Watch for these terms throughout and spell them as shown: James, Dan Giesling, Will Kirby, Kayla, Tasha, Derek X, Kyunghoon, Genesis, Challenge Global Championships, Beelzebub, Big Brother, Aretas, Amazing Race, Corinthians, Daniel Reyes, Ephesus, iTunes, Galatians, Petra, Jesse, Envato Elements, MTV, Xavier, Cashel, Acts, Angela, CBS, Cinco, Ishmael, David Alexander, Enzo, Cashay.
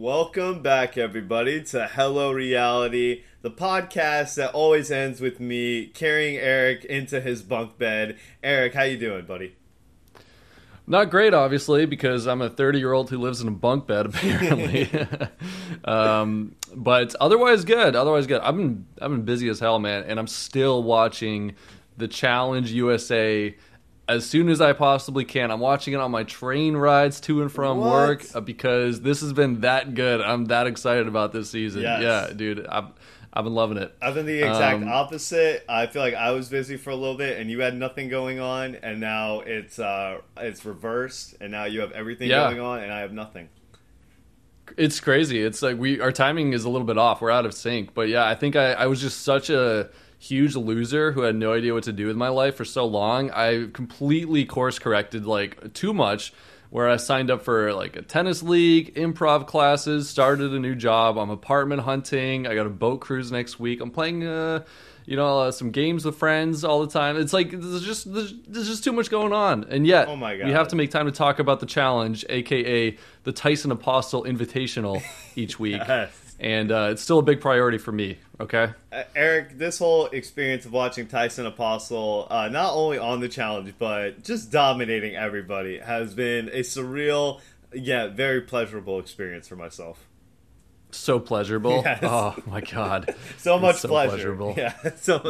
Welcome back, everybody, to Hello Reality, the podcast that always ends with me carrying Eric into his bunk bed. Eric, how you doing, buddy? Not great, obviously, because I'm a 30-year-old who lives in a bunk bed, apparently. But otherwise good. I've been busy as hell, man, and I'm still watching the Challenge USA. As soon as I possibly can. I'm watching it on my train rides to and from work because this has been that good. I'm that excited about this season. Yes. Yeah, dude, I've been loving it. I've been the exact opposite. I feel like I was busy for a little bit and you had nothing going on, and now it's reversed, and now you have everything going on and I have nothing. It's crazy. It's like our timing is a little bit off. We're out of sync. But yeah, I think I was just such a huge loser who had no idea what to do with my life for so long. I completely course corrected like too much, where I signed up for like a tennis league, improv classes, started a new job. I'm apartment hunting. I got a boat cruise next week. I'm playing some games with friends all the time. It's like there's just too much going on, and yet we have to make time to talk about the Challenge, aka the Tyson Apostol Invitational, each week. Yes. And it's still a big priority for me, okay? Eric, this whole experience of watching Tyson Apostol, not only on the Challenge, but just dominating everybody, has been a surreal, yet very pleasurable experience for myself. So pleasurable. Yes. Oh, my God. So much so pleasure. Pleasurable. Yeah, so much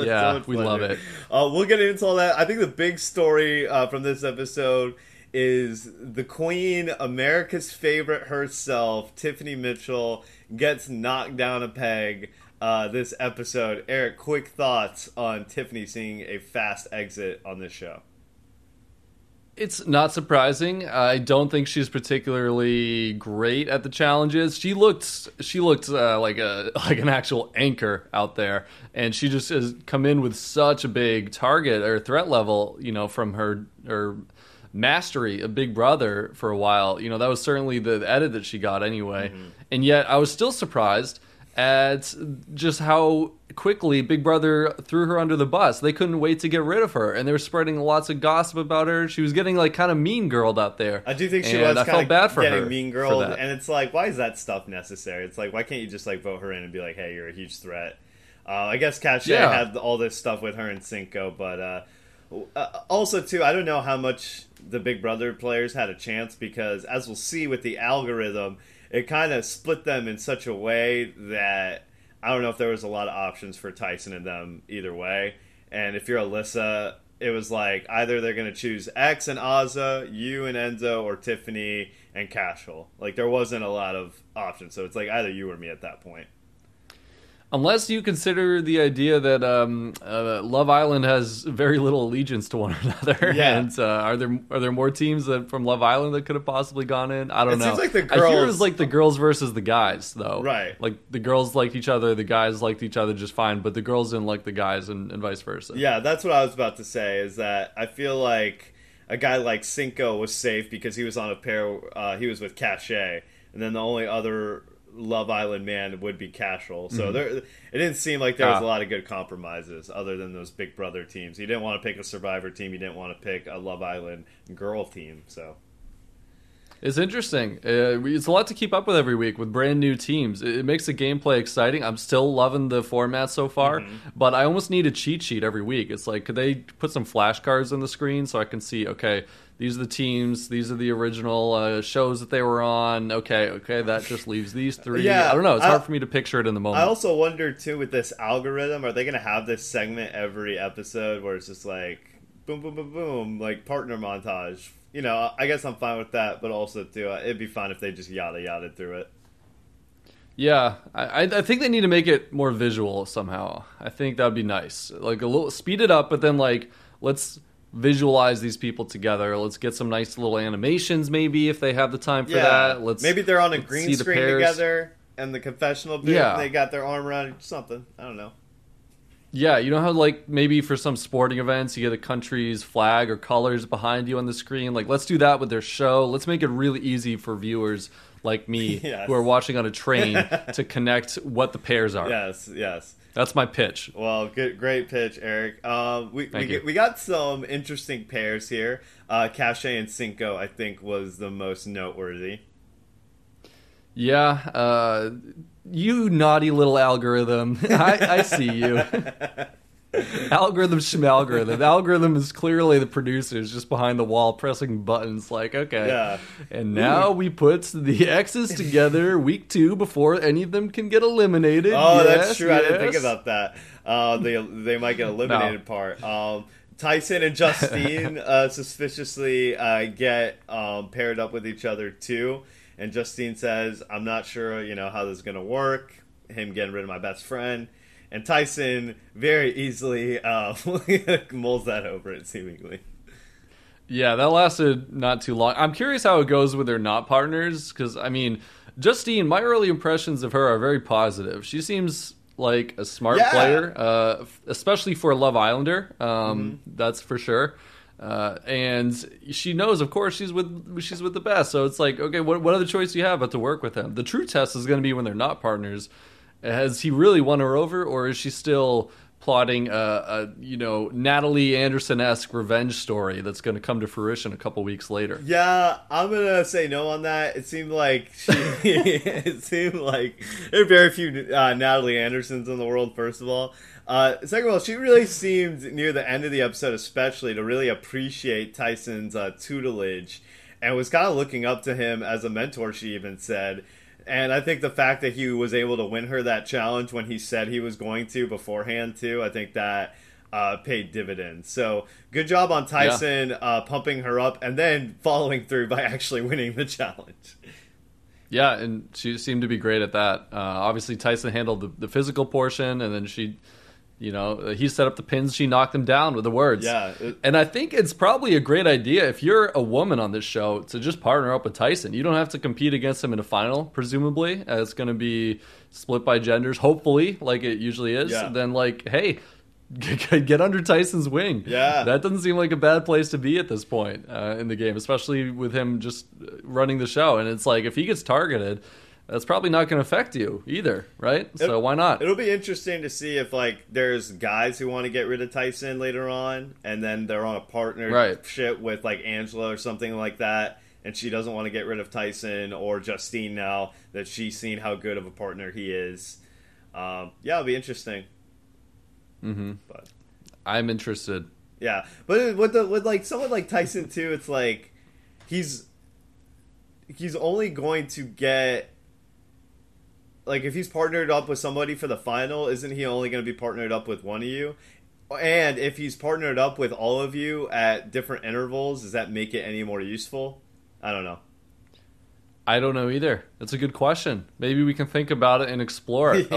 we pleasure. Love it. We'll get into all that. I think the big story from this episode is the queen, America's favorite herself, Tiffany Mitchell, gets knocked down a peg this episode. Eric, quick thoughts on Tiffany seeing a fast exit on this show. It's not surprising. I don't think she's particularly great at the challenges. She looked like an actual anchor out there, and she just has come in with such a big target or threat level, from her mastery of Big Brother for a while. That was certainly the edit that she got anyway. Mm-hmm. And yet I was still surprised at just how quickly Big Brother threw her under the bus. They couldn't wait to get rid of her, and they were spreading lots of gossip about her. She was getting like kind of mean girled out there. I do think she was kind of getting mean girled, and it's like, why is that stuff necessary? It's like, why can't you just like vote her in and be like, hey, you're a huge threat? I guess Cashay had all this stuff with her and Cinco, but also, too, I don't know how much the Big Brother players had a chance, because as we'll see with the algorithm, it kind of split them in such a way that I don't know if there was a lot of options for Tyson and them either way. And if you're Alyssa, it was like either they're going to choose X and Azah, you and Enzo, or Tiffany and Cashel. Like, there wasn't a lot of options, so it's like either you or me at that point. Unless you consider the idea that Love Island has very little allegiance to one another, and are there more teams from Love Island that could have possibly gone in? I don't know. It seems like the girls. I hear it was like the girls versus the guys, though. Right. Like the girls liked each other, the guys liked each other just fine, but the girls didn't like the guys, and vice versa. Yeah, that's what I was about to say. Is that I feel like a guy like Cinco was safe because he was on a pair. He was with Cashay, and then the only other Love Island man would be Cashel. So it didn't seem like there was a lot of good compromises other than those Big Brother teams. You didn't want to pick a Survivor team. You didn't want to pick a Love Island girl team. So it's interesting. It's a lot to keep up with every week with brand new teams. It makes the gameplay exciting. I'm still loving the format so far, but I almost need a cheat sheet every week. It's like, could they put some flashcards on the screen so I can see, okay, these are the teams. These are the original shows that they were on. Okay, that just leaves these three. Yeah, I don't know. It's hard for me to picture it in the moment. I also wonder, too, with this algorithm, are they going to have this segment every episode where it's just like, boom, boom, boom, boom, like partner montage? I guess I'm fine with that, but also, too, it'd be fine if they just yada-yada through it. Yeah, I think they need to make it more visual somehow. I think that would be nice. Like, a little, speed it up, but then, like, let's visualize these people together. Let's get some nice little animations, maybe, if they have the time for that. Maybe they're on a green screen together and the confessional booth, and they got their arm around something. I don't know. Yeah, you know how, like, maybe for some sporting events, you get a country's flag or colors behind you on the screen? Like, let's do that with their show. Let's make it really easy for viewers like me who are watching on a train to connect what the pairs are. Yes. That's my pitch. Well, great pitch, Eric. We got some interesting pairs here. Cashay and Cinco, I think, was the most noteworthy. Yeah, you naughty little algorithm. I see you. Algorithm schmalgorithm. The algorithm is clearly the producers just behind the wall pressing buttons like, okay, yeah. And now we put the X's together week two before any of them can get eliminated. Oh, yes, that's true. Yes. I didn't think about that. They might get eliminated part. Tyson and Justine suspiciously get paired up with each other too. And Justine says, I'm not sure, you know, how this is going to work. Him getting rid of my best friend. And Tyson very easily mulls that over it, seemingly. Yeah, that lasted not too long. I'm curious how it goes with their not partners. Because, I mean, Justine, my early impressions of her are very positive. She seems like a smart player, especially for a Love Islander. That's for sure. And she knows, of course, she's with the best. So it's like, okay, what other choice do you have but to work with him? The true test is going to be when they're not partners. Has he really won her over, or is she still plotting a Natalie Anderson-esque revenge story that's going to come to fruition a couple weeks later? Yeah, I'm going to say no on that. It seemed like there are very few Natalie Andersons in the world, first of all. Second of all, she really seemed near the end of the episode especially to really appreciate Tyson's tutelage and was kind of looking up to him as a mentor, she even said. And I think the fact that he was able to win her that challenge when he said he was going to beforehand, too, I think that paid dividends. So good job on Tyson pumping her up and then following through by actually winning the challenge. Yeah, and she seemed to be great at that. Obviously, Tyson handled the physical portion, and then she... You know, he set up the pins, she knocked them down with the words. Yeah. And I think it's probably a great idea if you're a woman on this show to just partner up with Tyson. You don't have to compete against him in a final, presumably. It's going to be split by genders, hopefully, like it usually is. Yeah. Then, like, hey, get under Tyson's wing. Yeah. That doesn't seem like a bad place to be at this point in the game, especially with him just running the show. And it's like, if he gets targeted... That's probably not going to affect you either, right? So why not? It'll be interesting to see if like there's guys who want to get rid of Tyson later on, and then they're on a partnership with like Angela or something like that, and she doesn't want to get rid of Tyson or Justine now that she's seen how good of a partner he is. It'll be interesting. Mm-hmm. But I'm interested. Yeah, but with like someone like Tyson too, it's like he's only going to get. Like, if he's partnered up with somebody for the final, isn't he only going to be partnered up with one of you? And if he's partnered up with all of you at different intervals, does that make it any more useful? I don't know. I don't know either. That's a good question. Maybe we can think about it and explore it.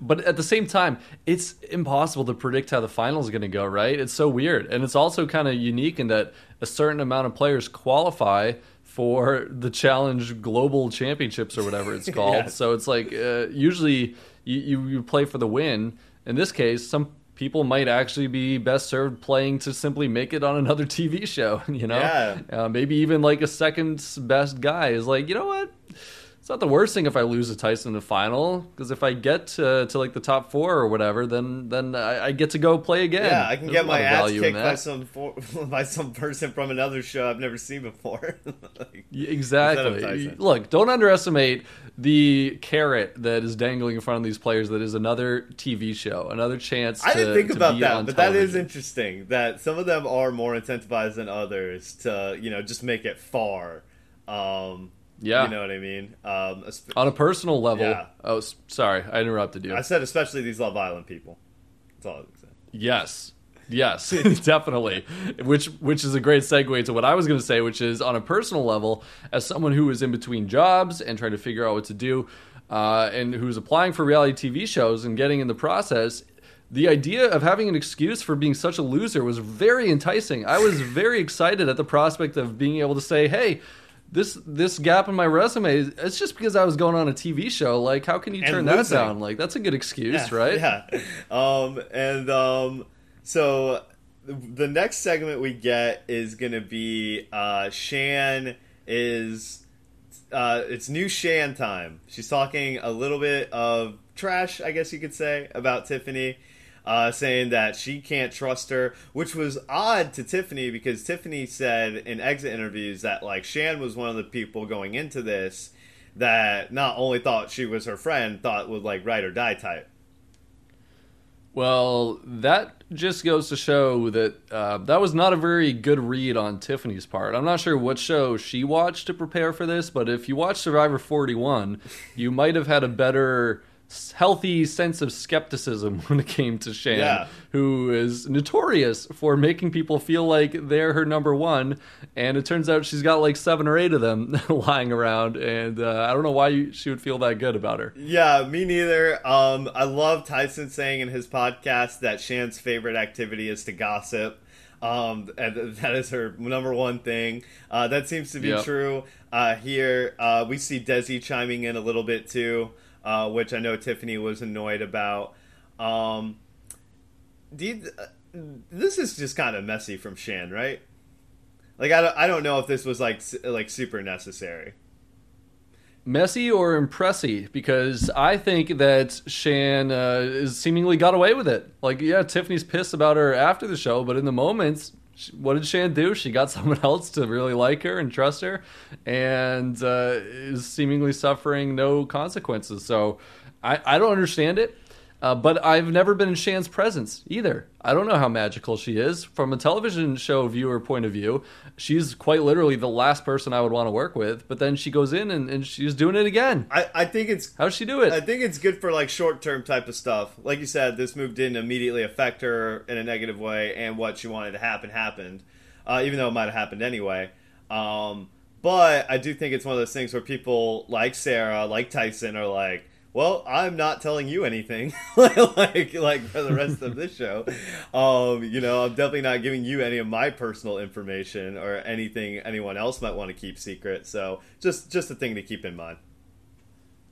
But at the same time, it's impossible to predict how the final is going to go, right? It's so weird. And it's also kind of unique in that a certain amount of players qualify for the Challenge Global Championships or whatever it's called. Yeah. So it's like usually you play for the win. In this case, some people might actually be best served playing to simply make it on another TV show, you know? Yeah. Maybe even like a second best guy is like, you know what? It's not the worst thing if I lose to Tyson in the final, because if I get to like the top four or whatever, then I get to go play again. Yeah, I can get my ass kicked by some person from another show I've never seen before. Like, exactly. Look, don't underestimate the carrot that is dangling in front of these players. That is another TV show, another chance. I didn't think about that, but television. That is interesting. That some of them are more incentivized than others to just make it far. Yeah. You know what I mean? On a personal level. Yeah. Oh, sorry. I interrupted you. I said especially these Love Island people. That's all I was saying. Yes. Yes, definitely. Which is a great segue to what I was going to say, which is on a personal level, as someone who is in between jobs and trying to figure out what to do and who's applying for reality TV shows and getting in the process, the idea of having an excuse for being such a loser was very enticing. I was very excited at the prospect of being able to say, hey, This gap in my resume, it's just because I was going on a TV show. Like, how can you turn that down? Like, that's a good excuse, right? Yeah. So the next segment we get is going to be Shan is... it's new Shan time. She's talking a little bit of trash, I guess you could say, about Tiffany, saying that she can't trust her, which was odd to Tiffany because Tiffany said in exit interviews that, like, Shan was one of the people going into this that not only thought she was her friend, thought was like ride or die type. Well, that just goes to show that that was not a very good read on Tiffany's part. I'm not sure what show she watched to prepare for this, but if you watched Survivor 41, you might have had a better healthy sense of skepticism when it came to Shan, who is notorious for making people feel like they're her number one, and it turns out she's got like 7 or 8 of them lying around, and I don't know why she would feel that good about her. Yeah, me neither. I love Tyson saying in his podcast that Shan's favorite activity is to gossip. And that is her number one thing. That seems to be true here. We see Desi chiming in a little bit too. Which I know Tiffany was annoyed about. This is just kind of messy from Shan, right? Like, I don't know if this was like super necessary. Messy or impressy? Because I think that Shan is seemingly got away with it. Like, yeah, Tiffany's pissed about her after the show, but in the moments, what did Shan do? She got someone else to really like her and trust her, and is seemingly suffering no consequences. So I don't understand it, but I've never been in Shan's presence either. I don't know how magical she is. From a television show viewer point of view, she's quite literally the last person I would want to work with, but then she goes in and she's doing it again. I think it's... How'd she do it? I think it's good for like short-term type of stuff. Like you said, this move didn't immediately affect her in a negative way, and what she wanted to happen happened, even though it might have happened anyway. But I do think it's one of those things where people like Sarah, like Tyson, are like, well, I'm not telling you anything like for the rest of this show. I'm definitely not giving you any of my personal information or anything anyone else might want to keep secret. So just a thing to keep in mind.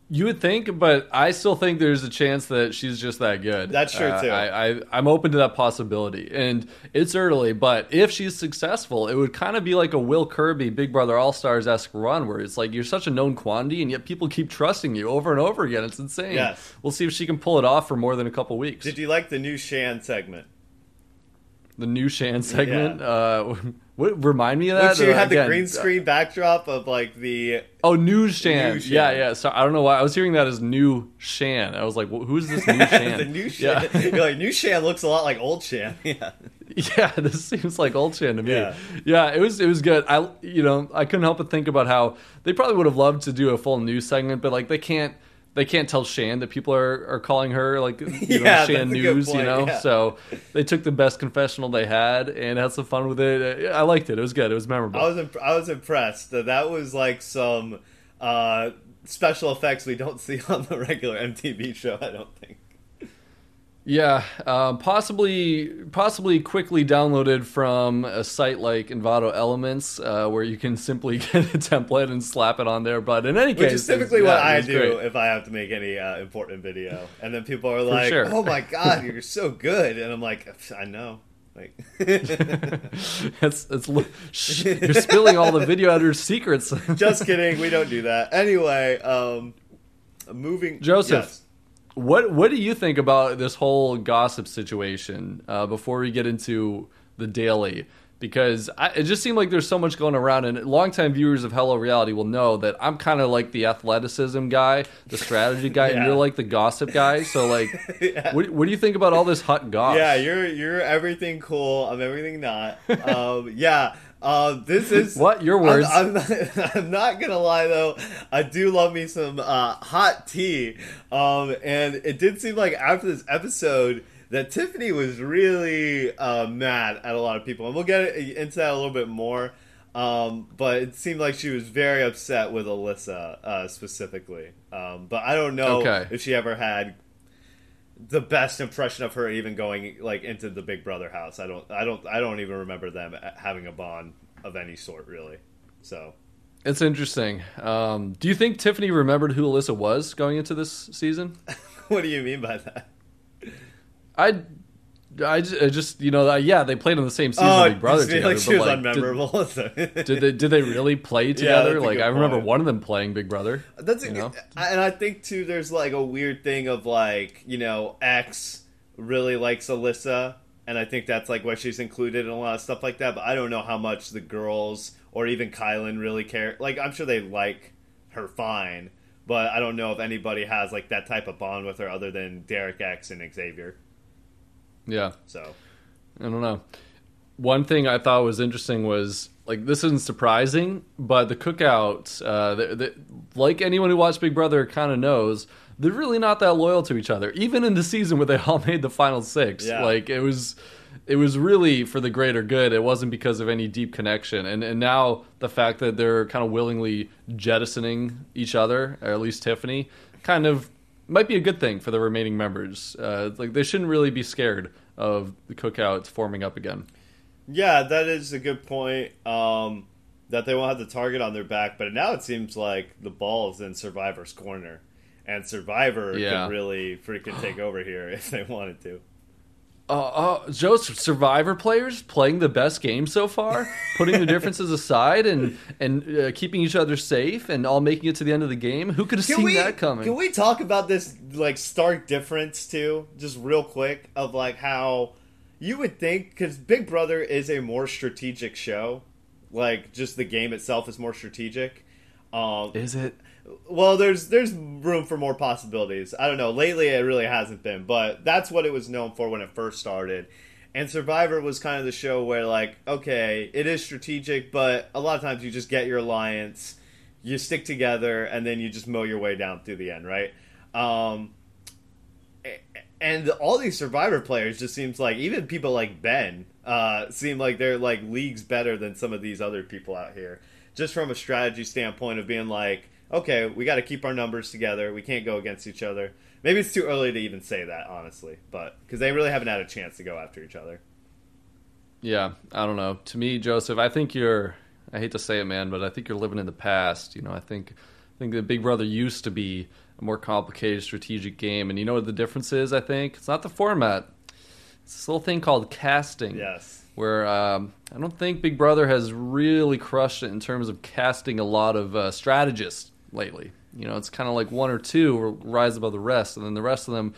You would think, but I still think there's a chance that she's just that good. That's true, too. I'm open to that possibility. And it's early, but if she's successful, it would kind of be like a Will Kirby, Big Brother All-Stars-esque run, where it's like you're such a known quantity, and yet people keep trusting you over and over again. It's insane. Yes. We'll see if she can pull it off for more than a couple weeks. Did you like the new Shan segment? The new Shan segment? Yeah. Remind me of that? Which you had the green screen backdrop of like the... Oh, new Shan. New Shan. Yeah. So I don't know why. I was hearing that as new Shan. I was like, well, who's this new Shan? The new Shan. Yeah. You're like, new Shan looks a lot like old Shan. Yeah, this seems like old Shan to me. Yeah, it was good. I couldn't help but think about how they probably would have loved to do a full news segment, but like they can't tell Shan that people are calling her like Shan News, So they took the best confessional they had and had some fun with it. I liked it. It was good. It was memorable. I was impressed that was like some special effects we don't see on the regular MTV show, I don't think. Yeah, possibly quickly downloaded from a site like Envato Elements, where you can simply get a template and slap it on there. But in any case, which is typically what I do if I have to make any important video, and then people are like, "Oh my god, you're so good," and I'm like, "I know." Like, you're spilling all the video editor's secrets. Just kidding, we don't do that. Anyway, moving Joseph. Yes. What do you think about this whole gossip situation before we get into the daily? Because it just seemed like there's so much going around, and longtime viewers of Hello Reality will know that I'm kind of like the athleticism guy, the strategy guy, and you're like the gossip guy. So like, what do you think about all this hot gossip? Yeah, you're everything cool. I'm everything not. This is what your words. I'm not gonna lie though, I do love me some hot tea, and it did seem like after this episode that Tiffany was really mad at a lot of people, and we'll get into that a little bit more. But it seemed like she was very upset with Alyssa specifically. But I don't know if she ever had the best impression of her even going like into the Big Brother house. I don't even remember them having a bond of any sort really. So it's interesting. Do you think Tiffany remembered who Alyssa was going into this season? What do you mean by that? I just they played on the same season of Big Brother together. Like she was unmemorable. Did they really play together? Yeah, like I remember one of them playing Big Brother. And I think too, there's like a weird thing of like X really likes Alyssa, and I think that's like why she's included in a lot of stuff like that. But I don't know how much the girls or even Kylan really care. Like I'm sure they like her fine, but I don't know if anybody has like that type of bond with her other than Derek X and Xavier. Yeah. So I don't know. One thing I thought was interesting was, like, this isn't surprising, but the Cookouts, like anyone who watched Big Brother kind of knows, they're really not that loyal to each other. Even in the season where they all made the final six, yeah. Like it was really for the greater good. It wasn't because of any deep connection. And now the fact that they're kind of willingly jettisoning each other, or at least Tiffany, kind of might be a good thing for the remaining members. Like they shouldn't really be scared of the Cookouts forming up again. Yeah, that is a good point, that they won't have the target on their back. But now it seems like the ball is in Survivor's corner. And Survivor could really freaking take over here if they wanted to. Joe, Survivor players playing the best game so far, putting the differences aside and keeping each other safe and all making it to the end of the game. Who could have seen that coming? Can we talk about this like stark difference too, just real quick, of like how you would think, because Big Brother is a more strategic show, like just the game itself is more strategic. Is it? Well, there's room for more possibilities. I don't know. Lately, it really hasn't been. But that's what it was known for when it first started. And Survivor was kind of the show where, like, okay, it is strategic, but a lot of times you just get your alliance, you stick together, and then you just mow your way down through the end, right? And all these Survivor players just seems like, even people like Ben, seem like they're, like, leagues better than some of these other people out here. Just from a strategy standpoint of being like, okay, we got to keep our numbers together. We can't go against each other. Maybe it's too early to even say that, honestly, but because they really haven't had a chance to go after each other. Yeah, I don't know. To me, Joseph, I think I hate to say it, man, but I think you're living in the past. You know, I think the Big Brother used to be a more complicated strategic game, and you know what the difference is, I think? It's not the format. It's this little thing called casting. Yes. Where I don't think Big Brother has really crushed it in terms of casting a lot of strategists lately. You know, it's kind of like one or two rise above the rest, and then the rest of them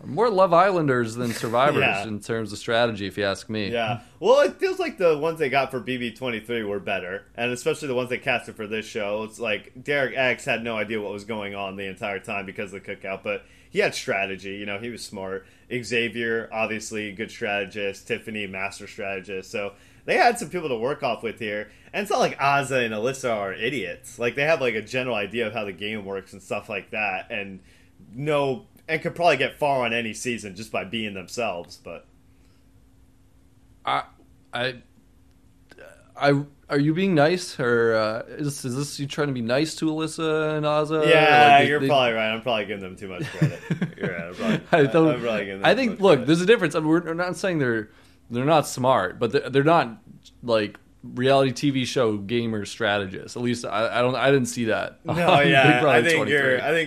are more Love Islanders than Survivors in terms of strategy, if you ask me. Yeah. Well, it feels like the ones they got for BB23 were better, and especially the ones they casted for this show. It's like Derek X had no idea what was going on the entire time because of the Cookout, but he had strategy. You know, he was smart. Xavier, obviously, good strategist. Tiffany, master strategist. So they had some people to work off with here. And it's not like Azah and Alyssa are idiots. Like, they have, like, a general idea of how the game works and stuff like that. And could probably get far on any season just by being themselves. But are you being nice, or is this you trying to be nice to Alyssa and Azah? Yeah, like you're probably right. I'm probably giving them too much credit. You're right. I'm probably giving them I think. Too much look, credit. There's a difference. I mean, we're not saying they're not smart, but they're not like reality TV show gamer strategists. At least I didn't see that. No, yeah, I think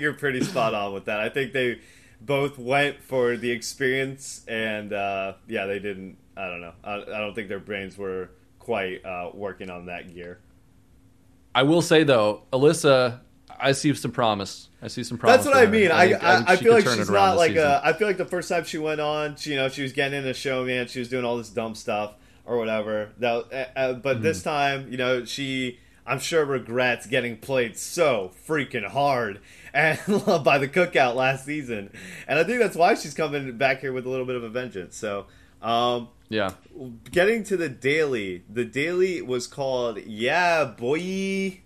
you're pretty spot on with that. I think they both went for the experience, and they didn't. I don't know. I don't think their brains were quite working on that gear. I will say though, Alyssa, I see some promise. That's what I mean. I feel like she's not like a. I feel like the first time she went on, she, you know, she was getting into show, man. She was doing all this dumb stuff or whatever. But this time, you know, she, I'm sure, regrets getting played so freaking hard and by the Cookout last season. And I think that's why she's coming back here with a little bit of a vengeance. So, yeah. Getting to the daily. The daily was called Yeah Boy.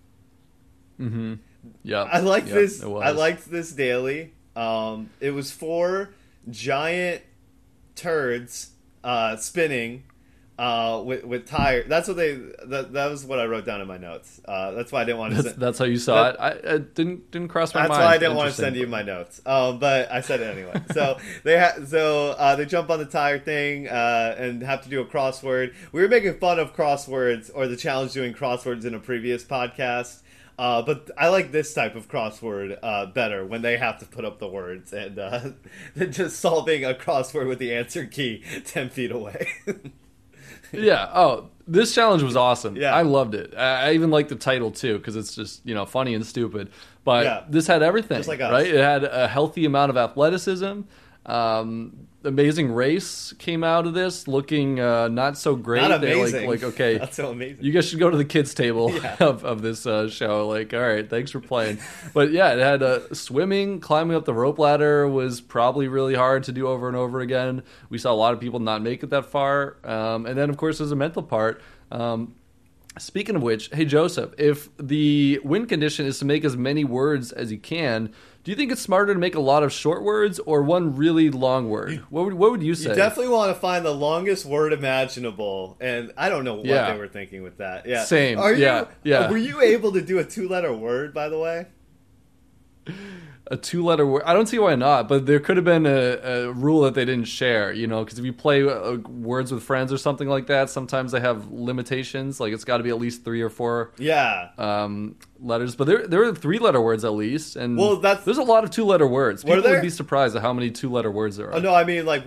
Mm-hmm. Yeah. I liked this daily. It was four giant turds spinning with tire. That's what they. That was what I wrote down in my notes. That's why I didn't want to. That's how you saw it. It didn't cross my mind. That's why I didn't want to send you my notes. But I said it anyway. So they jump on the tire thing and have to do a crossword. We were making fun of crosswords or the challenge doing crosswords in a previous podcast. But I like this type of crossword better when they have to put up the words and than just solving a crossword with the answer key 10 feet away. Yeah. Oh, this challenge was awesome. Yeah. I loved it. I even liked the title too, because it's just, you know, funny and stupid. But this had everything, just like us. Right? It had a healthy amount of athleticism. Amazing Race came out of this looking not so great. Not amazing. Like, okay, not so amazing. You guys should go to the kids' table of this show. Like, all right, thanks for playing. But yeah, it had swimming, climbing up the rope ladder was probably really hard to do over and over again. We saw a lot of people not make it that far. And then, of course, there's a mental part. Speaking of which, hey, Joseph, if the win condition is to make as many words as you can, do you think it's smarter to make a lot of short words or one really long word? What would you say? You definitely want to find the longest word imaginable, and I don't know what they were thinking with that. Yeah. Same. Were you able to do a two-letter word, by the way? A two-letter word? I don't see why not, but there could have been a rule that they didn't share, you know, because if you play words with friends or something like that, sometimes they have limitations, like it's got to be at least 3 or 4 letters, but there are 3-letter words at least, and there's a lot of 2-letter words. People would be surprised at how many 2-letter words there are. Oh, no, I mean, like,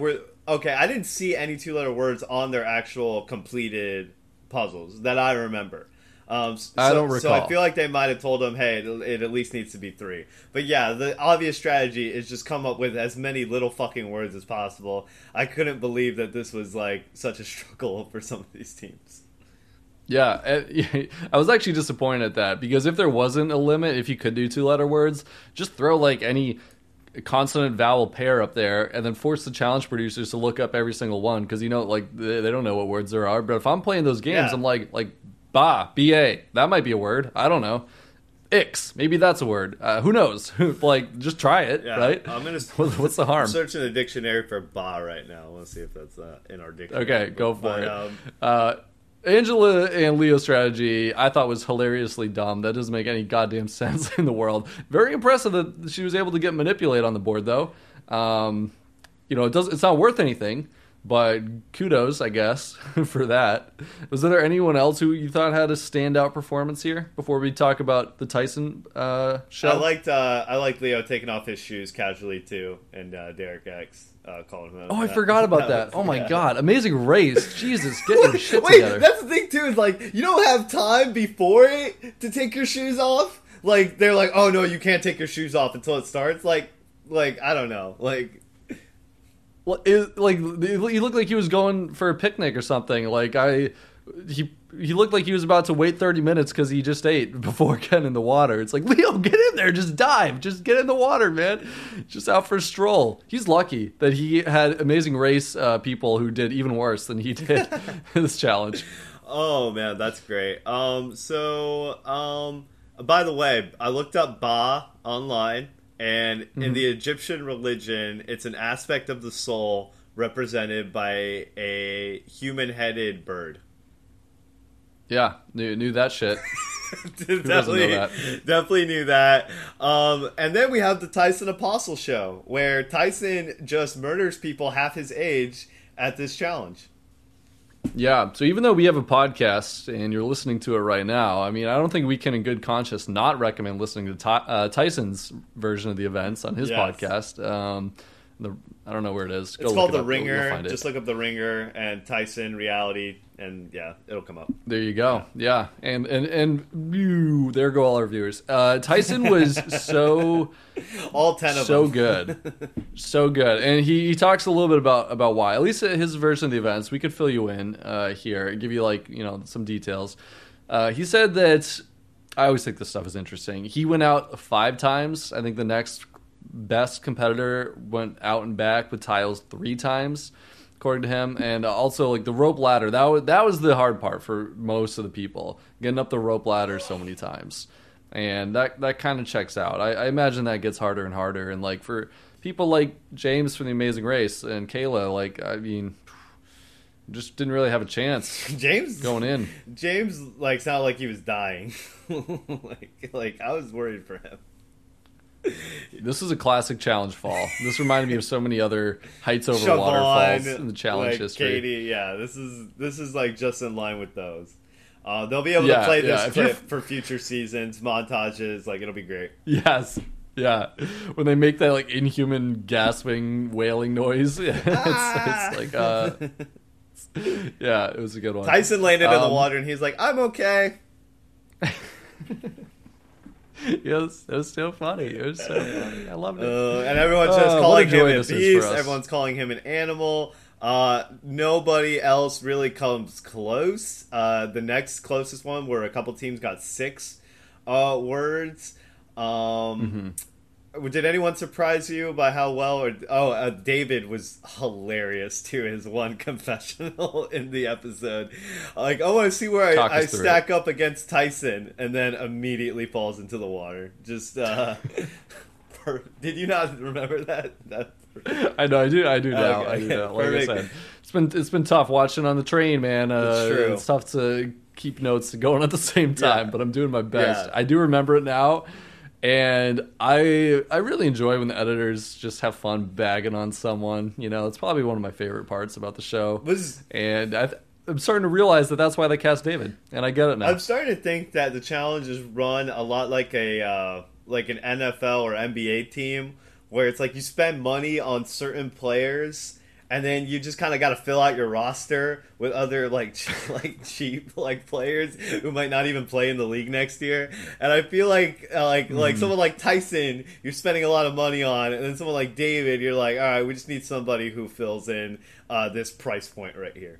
I didn't see any 2-letter words on their actual completed puzzles that I remember. I don't recall. So I feel like they might have told them, hey, it at least needs to be 3. But yeah, the obvious strategy is just come up with as many little fucking words as possible. I couldn't believe that this was like such a struggle for some of these teams. Yeah, I was actually disappointed at that, because if there wasn't a limit, if you could do 2-letter words, just throw like any consonant vowel pair up there and then force the challenge producers to look up every single one, because you know, like, they don't know what words there are. But if I'm playing those games, I'm like ba, B-A, that might be a word. I don't know. Ix, maybe that's a word. Who knows? Like, just try it, right? I'm gonna what's the harm? I'm searching the dictionary for ba right now. I want to see if that's in our dictionary. Okay, go for it. Angela and Leo's strategy, I thought, was hilariously dumb. That doesn't make any goddamn sense in the world. Very impressive that she was able to get manipulated on the board, though. You know, it's not worth anything. But kudos, I guess, for that. Was there anyone else who you thought had a standout performance here before we talk about the Tyson show? I liked Leo taking off his shoes casually, too, and Derek X calling him out. Oh, I forgot about that. Oh, my God. Amazing Race. Jesus, get your shit together. Wait, that's the thing, too, is, like, you don't have time before it to take your shoes off? Like, they're like, oh, no, you can't take your shoes off until it starts? Like I don't know. Like, he looked like he was going for a picnic or something. Like, he looked like he was about to wait 30 minutes because he just ate before getting in the water. It's like, Leo, get in there. Just dive. Just get in the water, man. Just out for a stroll. He's lucky that he had Amazing Race people who did even worse than he did in this challenge. Oh, man, that's great. By the way, I looked up Ba online. And in the Egyptian religion, it's an aspect of the soul represented by a human-headed bird. Yeah, knew that shit. Definitely knew that. And then we have the Tyson Apostol show, where Tyson just murders people half his age at this challenge. Yeah, so even though we have a podcast and you're listening to it right now, I mean, I don't think we can in good conscience not recommend listening to Tyson's version of the events on his podcast. I don't know where it is. It's called The Ringer. Just look up The Ringer and Tyson Reality, and yeah, it'll come up. There you go. Yeah. And there go all our viewers. Tyson was so all 10 of so them. Good. So good. And he talks a little bit about why. At least his version of the events. We could fill you in here and give you, like, you know, some details. He said that I always think this stuff is interesting. He went out 5 times. I think the next best competitor went out and back with tiles 3 times, according to him. And also, like, the rope ladder, that was the hard part for most of the people, getting up the rope ladder so many times. And that kind of checks out. I imagine that gets harder and harder. And, like, for people like James from The Amazing Race and Kayla, like, I mean, just didn't really have a chance. James going in. James, like, sounded like he was dying. like I was worried for him. This is a classic challenge fall. This reminded me of so many other heights over Siobhan, waterfalls in the challenge history. Katie, this is like just in line with those. They'll be able to play this clip for future seasons, montages. Like, it'll be great. Yes. Yeah. When they make that, like, inhuman gasping, wailing noise. It's like... yeah, it was a good one. Tyson landed in the water and he's like, I'm okay. It was so funny. It was so funny. I loved it. And everyone's just calling him a beast. Everyone's calling him an animal. Nobody else really comes close. The next closest one where a couple teams got 6 words. Did anyone surprise you by how well? David was hilarious to his one confessional in the episode. Like, I want to see where I stack up against Tyson, and then immediately falls into the water. Just did you not remember that? I know, I do now. Okay. I do now. Like I said, it's been tough watching on the train, man. It's true. It's tough to keep notes going at the same time, but I'm doing my best. Yeah. I do remember it now. And I really enjoy when the editors just have fun bagging on someone. You know, it's probably one of my favorite parts about the show. And I'm starting to realize that that's why they cast David. And I get it now. I'm starting to think that the Challenge is run a lot like an NFL or NBA team, where it's like you spend money on certain players, and then you just kind of got to fill out your roster with other cheap players who might not even play in the league next year. And I feel like someone like Tyson, you're spending a lot of money on, and then someone like David, you're like, all right, we just need somebody who fills in this price point right here.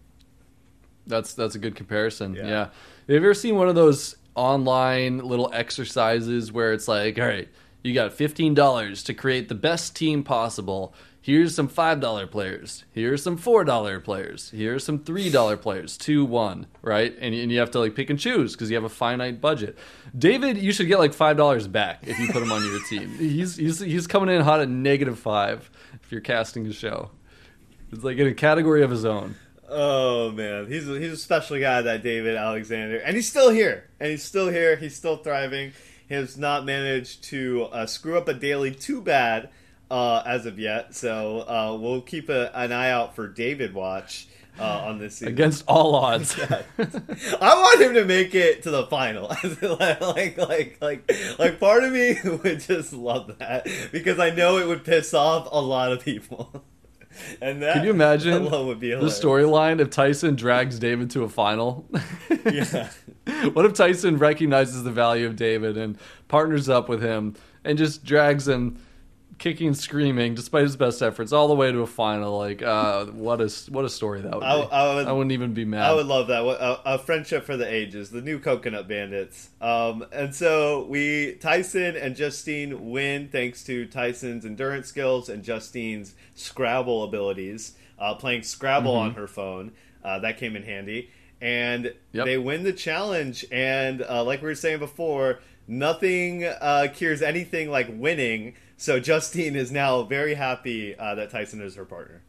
That's a good comparison. Yeah. Have you ever seen one of those online little exercises where it's like, all right, you got $15 to create the best team possible. Here's some $5 players. Here's some $4 players. Here's some $3 players. 2, 1, right? And you have to pick and choose because you have a finite budget. David, you should get $5 back if you put him on your team. He's coming in hot at -5 if you're casting a show. It's in a category of his own. Oh man, he's a special guy, that David Alexander, and he's still here. He's still thriving. He has not managed to screw up a daily too bad. As of yet, so we'll keep an eye out for David Watch on this season. Against all odds, yeah. I want him to make it to the final. Part of me would just love that because I know it would piss off a lot of people. And that, can you imagine would be the storyline if Tyson drags David to a final? Yeah. What if Tyson recognizes the value of David and partners up with him and just drags him? Kicking and screaming, despite his best efforts, all the way to a final. What a story that would be. I wouldn't even be mad. I would love that. A friendship for the ages. The new Coconut Bandits. And so Tyson and Justine win thanks to Tyson's endurance skills and Justine's Scrabble abilities. Playing Scrabble on her phone. That came in handy. And they win the challenge. And like we were saying before, nothing cures anything like winning. So Justine is now very happy that Tyson is her partner.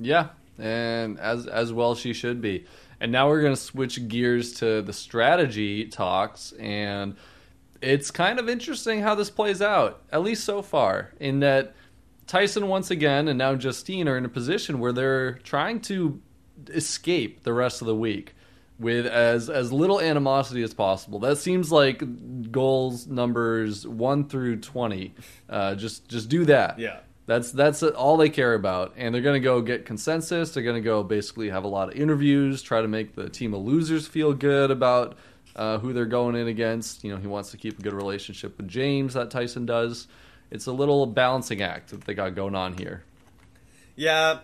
Yeah, and as well she should be. And now we're going to switch gears to the strategy talks, and it's kind of interesting how this plays out, at least so far, in that Tyson once again and now Justine are in a position where they're trying to escape the rest of the week with as little animosity as possible. That seems like goals numbers 1 through 20. Just do that. Yeah. That's all they care about. And they're going to go get consensus. They're going to go basically have a lot of interviews, try to make the team of losers feel good about who they're going in against. You know, he wants to keep a good relationship with James, that Tyson does. It's a little balancing act that they got going on here. Yeah.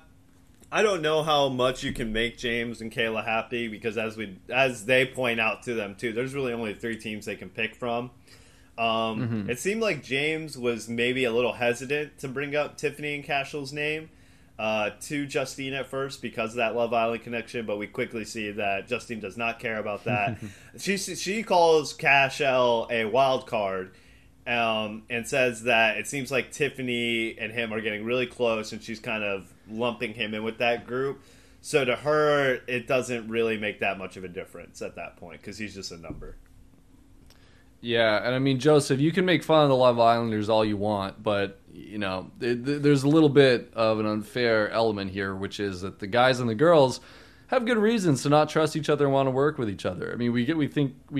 I don't know how much you can make James and Kayla happy because as they point out to them too, there's really only 3 teams they can pick from. It seemed like James was maybe a little hesitant to bring up Tiffany and Cashel's name to Justine at first because of that Love Island connection, but we quickly see that Justine does not care about that. She calls Cashel a wild card. And says that it seems like Tiffany and him are getting really close, and she's kind of lumping him in with that group. So to her, it doesn't really make that much of a difference at that point because he's just a number. Yeah, and I mean, Joseph, you can make fun of the Love Islanders all you want, but you know, there's a little bit of an unfair element here, which is that the guys and the girls have good reasons to not trust each other and want to work with each other. I mean, we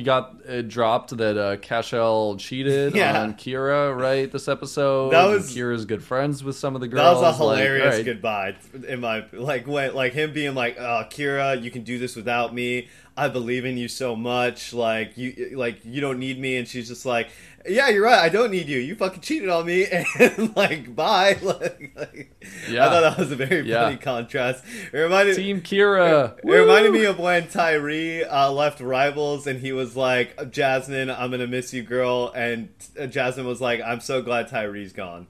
got dropped that Cashel cheated on Kira, right? This episode, that was, and Kira's good friends with some of the girls. That was a hilarious goodbye. In my him being like, oh, Kira, you can do this without me. I believe in you so much. Like you don't need me. And she's just like, yeah, you're right. I don't need you. You fucking cheated on me, and bye. I thought that was a very funny contrast. It reminded Team Kira. It reminded me of when Tyree left Rivals, and he was like, "Jasmine, I'm gonna miss you, girl." And Jasmine was like, "I'm so glad Tyree's gone."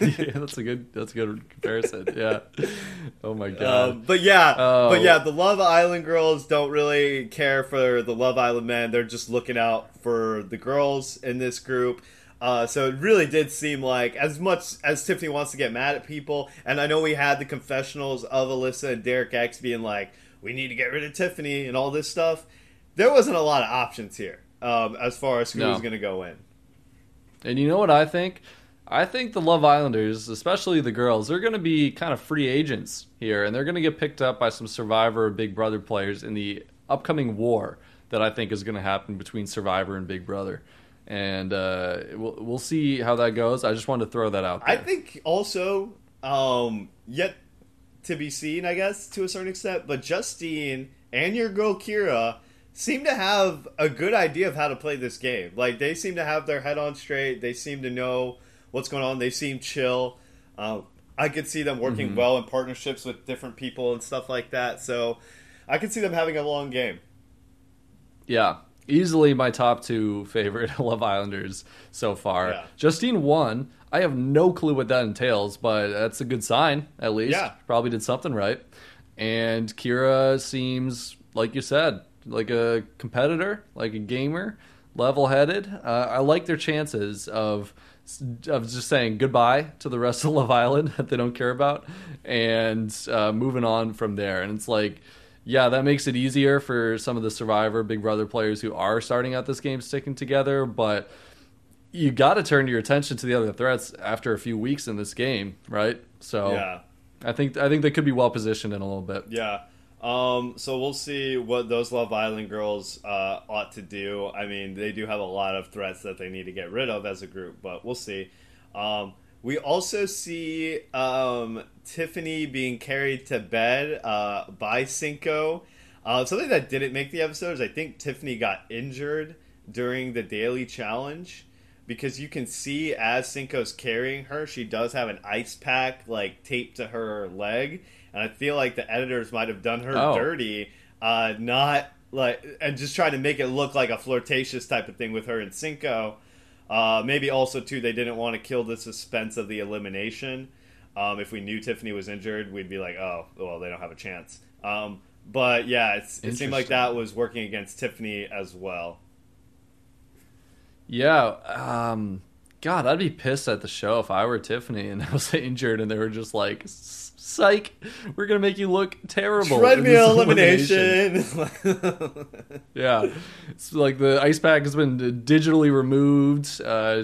Yeah, that's a good comparison. Yeah. Oh my god. But the Love Island girls don't really care for the Love Island men. They're just looking out for the girls in this group. So it really did seem like, as much as Tiffany wants to get mad at people, and I know we had the confessionals of Alyssa and Derek X being like, we need to get rid of Tiffany and all this stuff. There wasn't a lot of options here as far as who was going to go in. And you know what I think? I think the Love Islanders, especially the girls, they're going to be kind of free agents here, and they're going to get picked up by some Survivor or Big Brother players in the upcoming war that I think is going to happen between Survivor and Big Brother. And we'll see how that goes. I just wanted to throw that out there. I think also, yet to be seen, I guess, to a certain extent, but Justine and your girl Kira seem to have a good idea of how to play this game. Like, they seem to have their head on straight. They seem to know what's going on. They seem chill. I could see them working well in partnerships with different people and stuff like that. So I could see them having a long game. Yeah. Easily my top two favorite Love Islanders so far. Yeah. Justine won. I have no clue what that entails, but that's a good sign, at least. Yeah. Probably did something right. And Kira seems, like you said, like a competitor, like a gamer, level-headed. I like their chances of just saying goodbye to the rest of Love Island that they don't care about and moving on from there. And it's like, yeah, that makes it easier for some of the Survivor Big Brother players who are starting out this game sticking together, but you got to turn your attention to the other threats after a few weeks in this game, right? So yeah. I think they could be well positioned in a little bit. Yeah. So we'll see what those Love Island girls ought to do. I mean, they do have a lot of threats that they need to get rid of as a group, but we'll see. We also see Tiffany being carried to bed by Cinco. Something that didn't make the episode is I think Tiffany got injured during the daily challenge, because you can see as Cinco's carrying her, she does have an ice pack taped to her leg. And I feel like the editors might have done her dirty, and just trying to make it look like a flirtatious type of thing with her and Cinco. Maybe also, too, they didn't want to kill the suspense of the elimination. If we knew Tiffany was injured, we'd be like, oh, well, they don't have a chance. But, yeah, it seemed like that was working against Tiffany as well. Yeah, God, I'd be pissed at the show if I were Tiffany and I was injured and they were just like, psych, we're going to make you look terrible. Treadmill elimination. Yeah. It's like the ice pack has been digitally removed.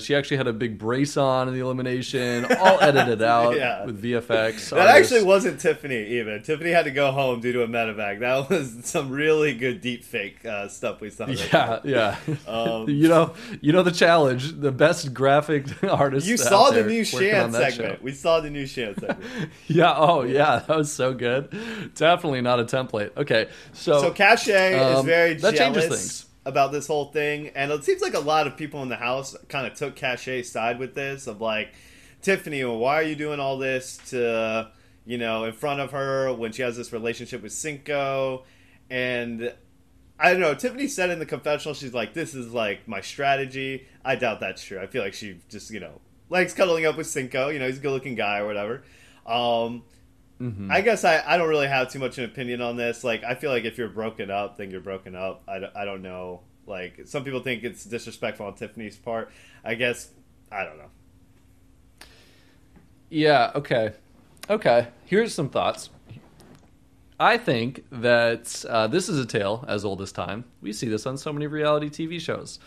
She actually had a big brace on in the elimination. All edited out with VFX. That actually wasn't Tiffany even. Tiffany had to go home due to a medevac. That was some really good deep fake stuff we saw. Yeah. You know the challenge. The best graphic artist. You saw the new Shan segment. We saw the new Shan segment. Yeah. Oh, yeah. That was so good. Definitely not a template. Okay. So Cashay is very jealous about this whole thing, and it seems like a lot of people in the house kind of took Cashay's side with this. Of like, Tiffany, why are you doing all this to, in front of her when she has this relationship with Cinco? And I don't know. Tiffany said in the confessional, she's like, this is my strategy. I doubt that's true. I feel like she just, likes cuddling up with Cinco. He's a good-looking guy or whatever. I guess I don't really have too much an opinion on this. I feel like if you're broken up, then you're broken up. I don't know. Some people think it's disrespectful on Tiffany's part. I guess, I don't know. Yeah, okay. Here's some thoughts. I think that this is a tale as old as time. We see this on so many reality TV shows.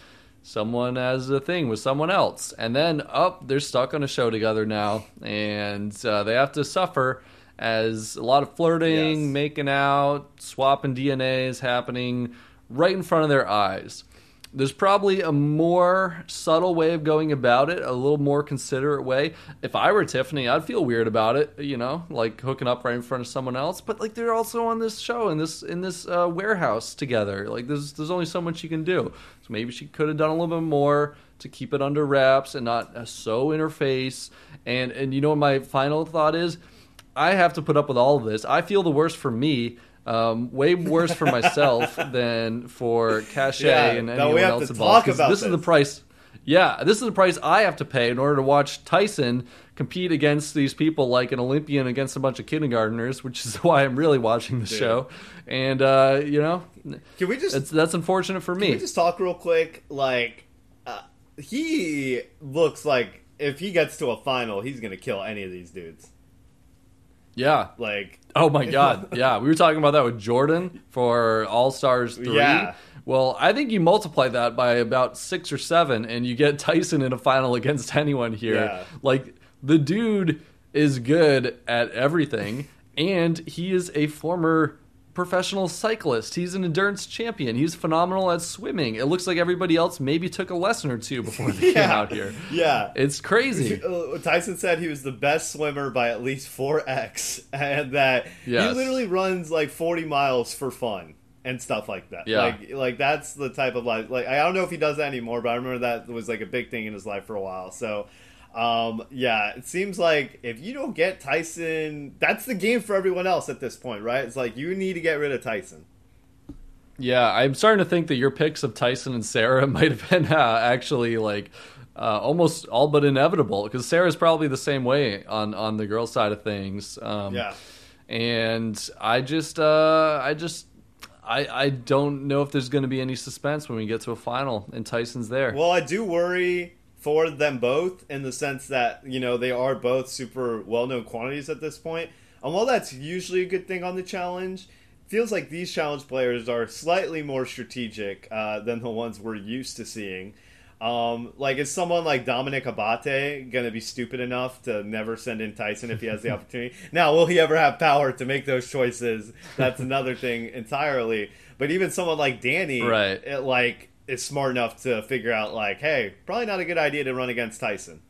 Someone has a thing with someone else, and then they're stuck on a show together now, and they have to suffer as a lot of flirting, making out, swapping DNA is happening right in front of their eyes. There's probably a more subtle way of going about it, a little more considerate way. If I were Tiffany, I'd feel weird about it, you know, like hooking up right in front of someone else. But like they're also on this show in this warehouse together. Like there's only so much you can do. So maybe she could have done a little bit more to keep it under wraps and not so in her face. And you know what my final thought is? I have to put up with all of this. I feel the worst for me. Way worse for myself than for Cashay and anyone else involved. This is the price. Yeah, this is the price I have to pay in order to watch Tyson compete against these people like an Olympian against a bunch of kindergartners, which is why I'm really watching the show. And you know, can we just? That's unfortunate for me. Can we just talk real quick? Like, he looks like if he gets to a final, he's gonna kill any of these dudes. Yeah. Like, oh my God. Yeah. We were talking about that with Jordan for All Stars 3. Yeah. Well, I think you multiply that by about 6 or 7 and you get Tyson in a final against anyone here. Yeah. Like, the dude is good at everything, and he is a former professional cyclist. He's an endurance champion. He's phenomenal at swimming. It looks like everybody else maybe took a lesson or two before they came out here. Yeah. It's crazy. Tyson said he was the best swimmer by at least 4x, and that he literally runs like 40 miles for fun and stuff like that. Yeah. Like that's the type of life. Like, I don't know if he does that anymore, but I remember that was like a big thing in his life for a while. So it seems like if you don't get Tyson, that's the game for everyone else at this point, right? It's like you need to get rid of Tyson. Yeah, I'm starting to think that your picks of Tyson and Sarah might have been actually like almost all but inevitable, because Sarah's probably the same way on the girl side of things. And I don't know if there's going to be any suspense when we get to a final and Tyson's there. Well, I do worry for them both, in the sense that, you know, they are both super well-known quantities at this point. And while that's usually a good thing on the challenge, it feels like these challenge players are slightly more strategic than the ones we're used to seeing. Like, is someone like Dominic Abate going to be stupid enough to never send in Tyson if he has the opportunity? Now, will he ever have power to make those choices? That's another thing entirely. But even someone like Danny, is smart enough to figure out, like, hey, probably not a good idea to run against Tyson.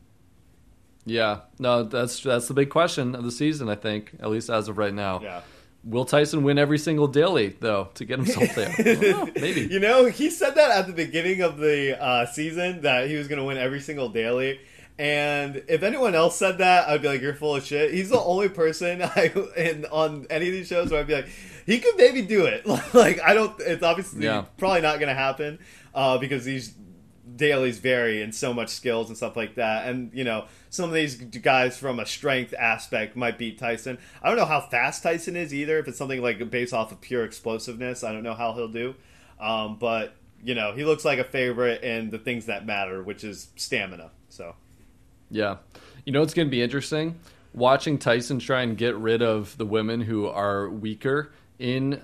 Yeah, no, that's the big question of the season, I think, at least as of right now. Yeah. Will Tyson win every single daily, though, to get himself there? Well, maybe. You know, he said that at the beginning of the season, that he was going to win every single daily. And if anyone else said that, I'd be like, you're full of shit. He's the only person on any of these shows where I'd be like, he could maybe do it. Like, I don't, it's obviously probably not going to happen because these dailies vary in so much skills and stuff like that. And, you know, some of these guys from a strength aspect might beat Tyson. I don't know how fast Tyson is either. If it's something like based off of pure explosiveness, I don't know how he'll do. But, you know, he looks like a favorite in the things that matter, which is stamina. So. Yeah. You know, it's going to be interesting watching Tyson try and get rid of the women who are weaker in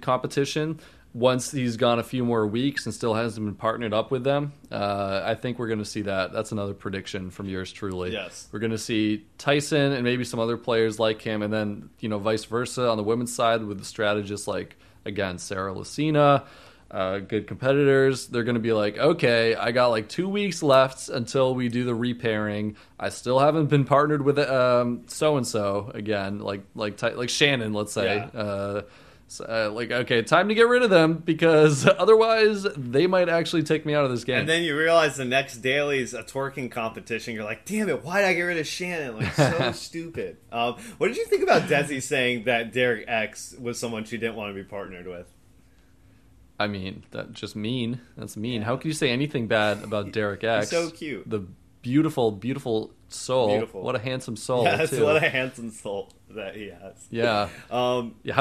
competition once he's gone a few more weeks and still hasn't been partnered up with them. I think we're going to see that. That's another prediction from yours truly. Yes. We're going to see Tyson and maybe some other players like him, and then, you know, vice versa on the women's side with the strategists like, again, Sarah Lucina. Good competitors. They're going to be like, okay, I got like 2 weeks left until we do the repairing. I still haven't been partnered with so and so again, like Shannon, let's say. Yeah. Like, okay, time to get rid of them, because otherwise they might actually take me out of this game. And then you realize the next daily is a twerking competition. You're like, damn it, why did I get rid of Shannon? Like, so stupid. What did you think about Desi saying that Derek X was someone she didn't want to be partnered with? I mean, that's just mean. That's mean. Yeah. How can you say anything bad about Derek X? He's so cute. The beautiful, beautiful soul. Beautiful. What a handsome soul. Yes, too. What a handsome soul that he has. Yeah. How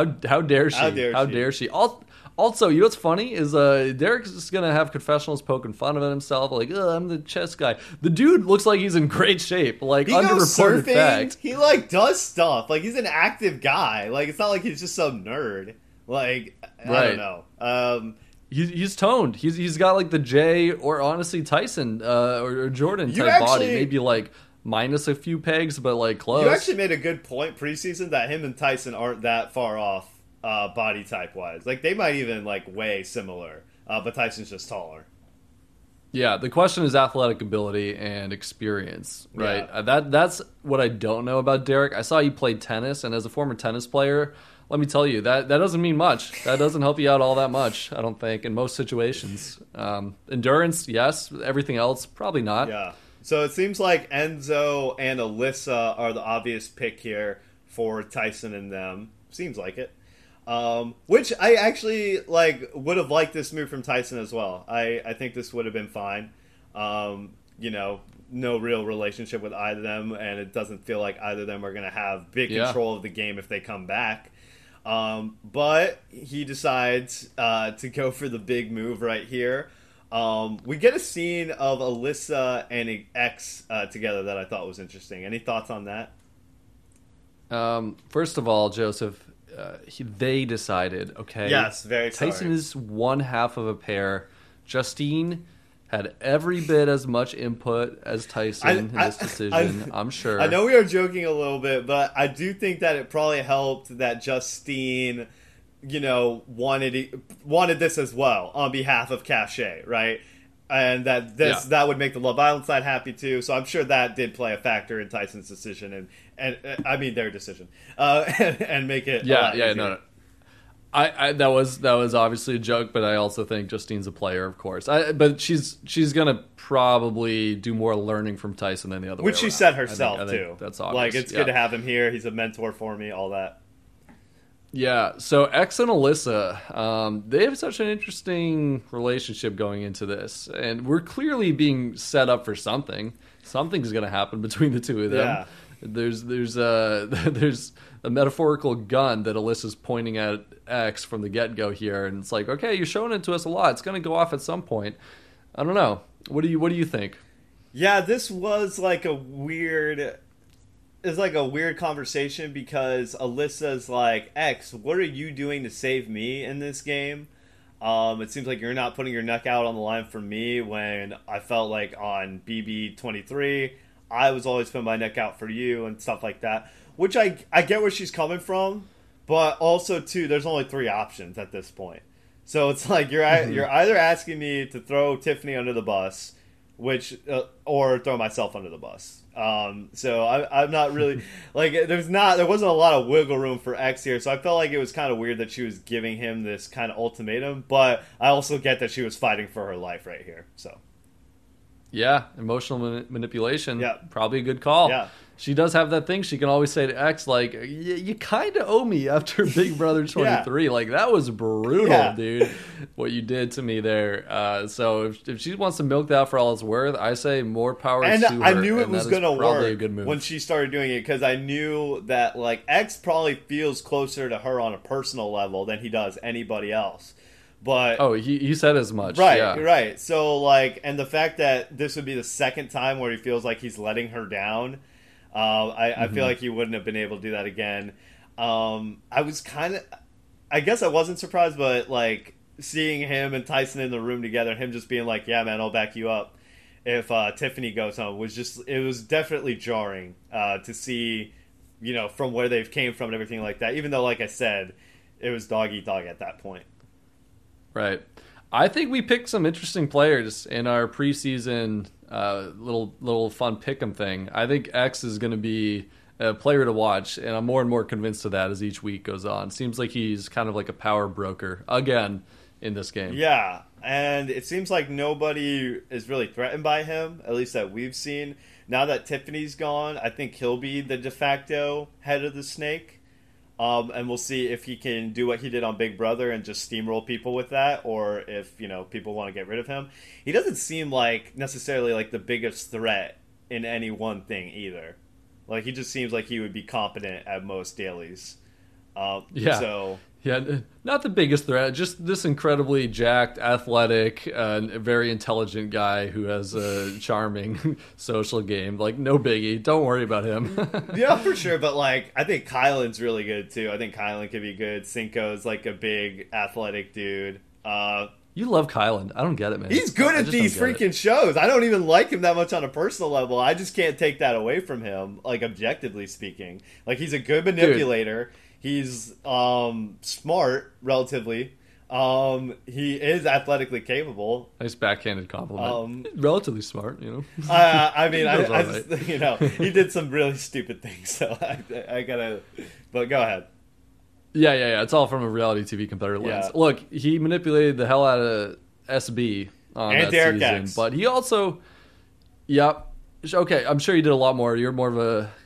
dare she? How dare she? Also, you know what's funny is Derek's just going to have confessionals poking fun of himself. Like, I'm the chess guy. The dude looks like he's in great shape. Like, he underreported surfing. Fact. He, like, does stuff. Like, he's an active guy. Like, it's not like he's just some nerd. Like, right. I don't know. He's toned. He's got like the Jay or honestly Tyson or Jordan type body. Maybe like minus a few pegs, but like close. You actually made a good point preseason that him and Tyson aren't that far off body type wise. Like they might even like weigh similar, but Tyson's just taller. Yeah, the question is athletic ability and experience, right? Yeah. That's what I don't know about Derek. I saw you played tennis, and as a former tennis player, let me tell you, that doesn't mean much. That doesn't help you out all that much, I don't think, in most situations. Endurance, yes. Everything else, probably not. Yeah. So it seems like Enzo and Alyssa are the obvious pick here for Tyson and them. Seems like it. Which I actually like would have liked this move from Tyson as well. I think this would have been fine. You know, no real relationship with either of them, and it doesn't feel like either of them are going to have big control of the game if they come back. But he decides to go for the big move right here. We get a scene of Alyssa and X together that I thought was interesting. Any thoughts on that? First of all, Joseph, they decided, okay. Yes, very sorry. Tyson is one half of a pair. Justine had every bit as much input as Tyson in this decision, I'm sure. I know we are joking a little bit, but I do think that it probably helped that Justine, you know, wanted this as well on behalf of Cashay, right? And that that would make the Love Island side happy too. So I'm sure that did play a factor in Tyson's decision and I mean their decision, and make it easier. No. I that was obviously a joke, but I also think Justine's a player, of course. But she's gonna probably do more learning from Tyson than the other way around. Which she said herself too. That's obvious. Like it's good to have him here. He's a mentor for me. All that. Yeah, so X and Alyssa, they have such an interesting relationship going into this. And we're clearly being set up for something. Something's going to happen between the two of them. Yeah. There's a metaphorical gun that Alyssa's pointing at X from the get-go here. And it's like, okay, you're showing it to us a lot. It's going to go off at some point. I don't know. What do you think? Yeah, this was like a weird... It's like a weird conversation because Alyssa's like, X, what are you doing to save me in this game? It seems like you're not putting your neck out on the line for me when I felt like on BB23, I was always putting my neck out for you and stuff like that. Which I get where she's coming from, but also, too, there's only three options at this point. So it's like you're either asking me to throw Tiffany under the bus, which or throw myself under the bus. So I'm not really like there wasn't a lot of wiggle room for X here, so I felt like it was kind of weird that she was giving him this kind of ultimatum, but I also get that she was fighting for her life right here. So yeah, emotional manipulation. Yeah, probably a good call. Yeah, she does have that thing she can always say to X, like, you kind of owe me after Big Brother 23. Yeah. Like, that was brutal, dude, what you did to me there. So if she wants to milk that for all it's worth, I say more power to her. And I knew it was going to work when she started doing it, because I knew that, like, X probably feels closer to her on a personal level than he does anybody else. But he said as much. Right, yeah. Right. So, like, and the fact that this would be the second time where he feels like he's letting her down... I feel like he wouldn't have been able to do that again. I guess I wasn't surprised, but like seeing him and Tyson in the room together, him just being like, yeah, man, I'll back you up if Tiffany goes home, it was definitely jarring to see, you know, from where they've came from and everything like that. Even though, like I said, it was dog eat dog at that point. Right. I think we picked some interesting players in our preseason little fun pick'em thing. I think X is going to be a player to watch, and I'm more and more convinced of that as each week goes on. Seems like he's kind of like a power broker again in this game. Yeah, and it seems like nobody is really threatened by him, at least that we've seen. Now that Tiffany's gone, I think he'll be the de facto head of the snake. And we'll see if he can do what he did on Big Brother and just steamroll people with that, or if, you know, people want to get rid of him. He doesn't seem like necessarily like the biggest threat in any one thing either. Like, he just seems like he would be competent at most dailies. Not the biggest threat, just this incredibly jacked, athletic, very intelligent guy who has a charming social game. Like, no biggie. Don't worry about him. Yeah, for sure. But, like, I think Kylan's really good, too. I think Kylan could be good. Cinco's, like, a big, athletic dude. You love Kylan. I don't get it, man. He's good at these freaking shows. I don't even like him that much on a personal level. I just can't take that away from him, like, objectively speaking. Like, he's a good manipulator. Dude. He's smart, relatively. He is athletically capable. Nice backhanded compliment. Relatively smart, you know. I mean, I you know, he did some really stupid things, so I gotta. But go ahead. Yeah. It's all from a reality TV competitor lens. Yeah. Look, he manipulated the hell out of SB on and that Derek season, X. But he also, yep. Yeah, okay, I'm sure he did a lot more. You're more of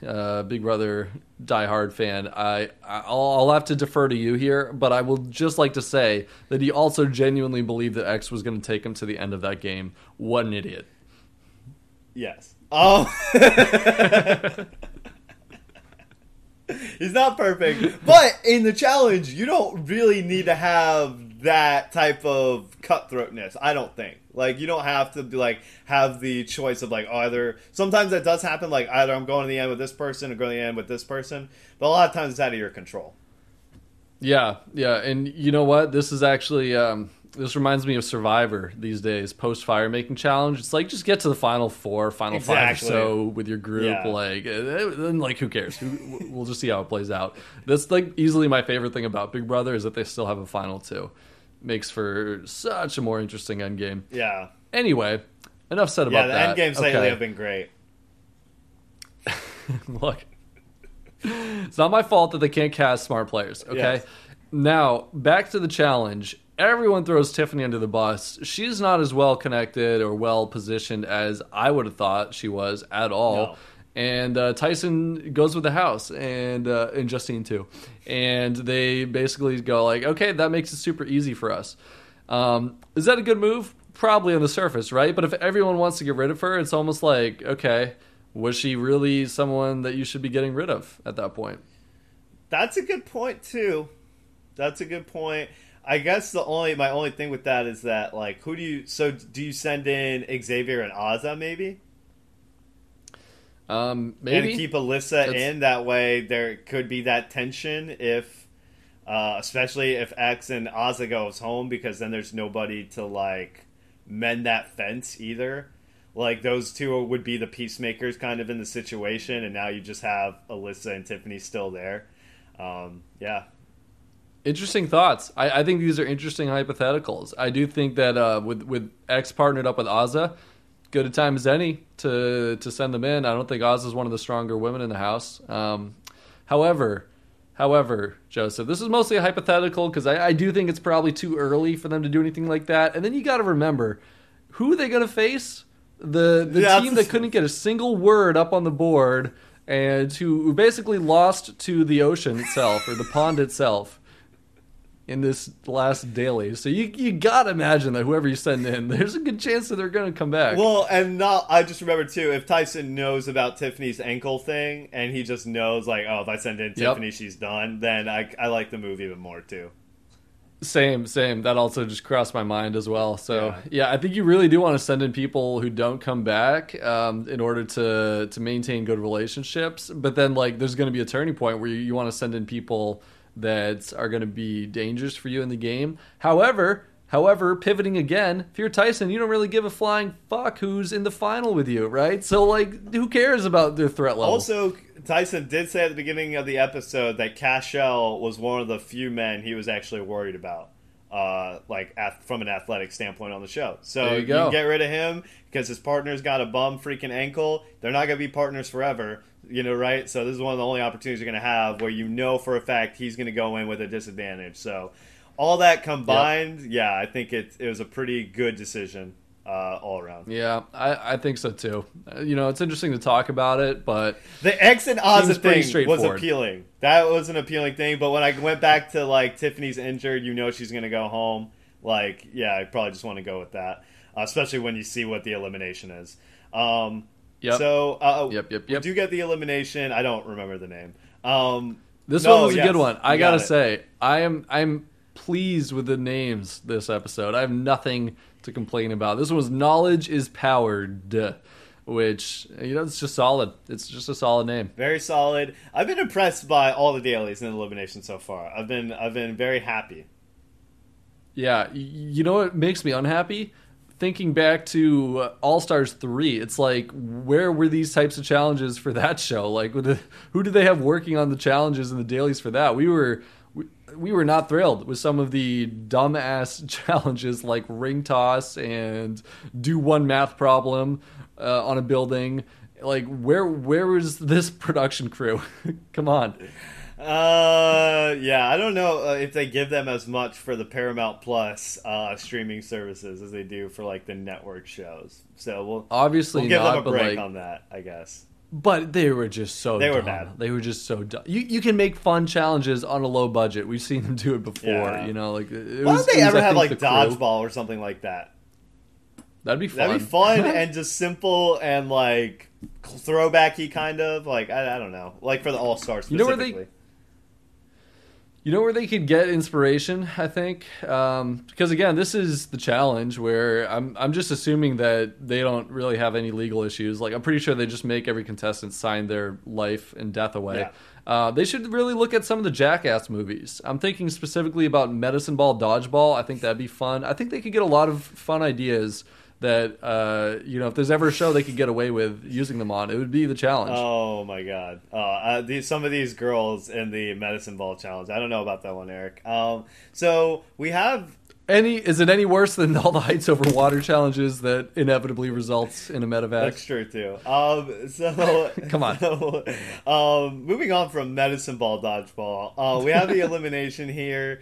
a Big Brother diehard fan. I'll have to defer to you here, but I will just like to say that he also genuinely believed that X was going to take him to the end of that game. What an idiot! Yes. Oh. He's not perfect, but in the challenge, you don't really need to have that type of cutthroatness, I don't think. Like, you don't have to, like, have the choice of, like, either... Sometimes that does happen, like, either I'm going to the end with this person or going to the end with this person, but a lot of times it's out of your control. Yeah, and you know what? This is actually... This reminds me of Survivor these days, post-firemaking challenge. It's like, just get to the final four, five or so with your group. Yeah. Like, then, like, who cares? We'll just see how it plays out. That's, like, easily my favorite thing about Big Brother is that they still have a final two. Makes for such a more interesting endgame. Yeah. Anyway, enough said about that. Yeah, the endgames lately have been great. Look, it's not my fault that they can't cast smart players, okay? Yes. Now, back to the challenge. Everyone throws Tiffany under the bus. She's not as well connected or well positioned as I would have thought she was at all. No. And Tyson goes with the house and Justine too. And they basically go like, okay, that makes it super easy for us. Is that a good move? Probably on the surface, right? But if everyone wants to get rid of her, it's almost like, okay, was she really someone that you should be getting rid of at that point? That's a good point too. That's a good point. I guess my only thing with that is that, like, do you send in Xavier and Azah maybe? Maybe. And keep Alyssa in that way. There could be that tension if, especially if X and Azah goes home, because then there's nobody to, like, mend that fence either. Like, those two would be the peacemakers kind of in the situation, and now you just have Alyssa and Tiffany still there. Yeah. Interesting thoughts. I think these are interesting hypotheticals. I do think that with X partnered up with Azah, good a time as any to send them in. I don't think Azah is one of the stronger women in the house. However, Joseph, this is mostly a hypothetical because I do think it's probably too early for them to do anything like that. And then you got to remember, who are they going to face? The team that couldn't get a single word up on the board and who basically lost to the ocean itself or the pond itself. In this last daily. So you gotta imagine that whoever you send in, there's a good chance that they're gonna come back. Well, and I just remember too, if Tyson knows about Tiffany's ankle thing, and he just knows, like, oh, if I send in Tiffany, she's done, then I like the move even more too. Same. That also just crossed my mind as well. So, yeah I think you really do want to send in people who don't come back in order to maintain good relationships. But then, like, there's gonna be a turning point where you want to send in people that are going to be dangerous for you in the game. However, pivoting again, if you're Tyson, you don't really give a flying fuck who's in the final with you, right? So, like, who cares about their threat level? Also, Tyson did say at the beginning of the episode that Cashel was one of the few men he was actually worried about, from an athletic standpoint on the show. So you can get rid of him because his partner's got a bum freaking ankle. They're not going to be partners forever. You know, right? So this is one of the only opportunities you're going to have where you know for a fact he's going to go in with a disadvantage. So all that combined, I think it was a pretty good decision all around. Yeah, I think so too. You know, it's interesting to talk about it, but... The X and Azah thing was appealing. That was an appealing thing, but when I went back to, like, Tiffany's injured, you know she's going to go home. Like, yeah, I probably just want to go with that, especially when you see what the elimination is. Yep. So, we do get the elimination. I don't remember the name. This one was a good one. I gotta say, I'm pleased with the names this episode. I have nothing to complain about. This one was Knowledge is Powered, which, you know, it's just solid. It's just a solid name. Very solid. I've been impressed by all the dailies in the elimination so far. I've been very happy. Yeah, you know what makes me unhappy? Thinking back to All Stars 3, it's like, where were these types of challenges for that show? Like, who did they have working on the challenges and the dailies for that? We were not thrilled with some of the dumbass challenges like ring toss and do one math problem on a building. Like, where was this production crew? Come on. Yeah, I don't know if they give them as much for the Paramount Plus streaming services as they do for like the network shows. So we'll give them a break on that, I guess. But they were just so dumb. They were bad. They were just so dumb. You can make fun challenges on a low budget. We've seen them do it before. Yeah. You know, like why don't they ever have dodgeball or something like that? That'd be fun. That'd be fun and just simple and like throwbacky kind of. Like I don't know. Like for the All Stars specifically. You know where they could get inspiration, I think, because again, this is the challenge where I'm just assuming that they don't really have any legal issues. Like I'm pretty sure they just make every contestant sign their life and death away. Yeah. They should really look at some of the Jackass movies. I'm thinking specifically about Medicine Ball Dodgeball. I think that'd be fun. I think they could get a lot of fun ideas that if there's ever a show they could get away with using them on, it would be the challenge. Oh my god, some of these girls in the medicine ball challenge. I don't know about that one, Eric. So we have is it any worse than all the heights over water challenges that inevitably results in a medevac? That's true too. So come on. So, moving on from medicine ball dodgeball, we have the elimination here.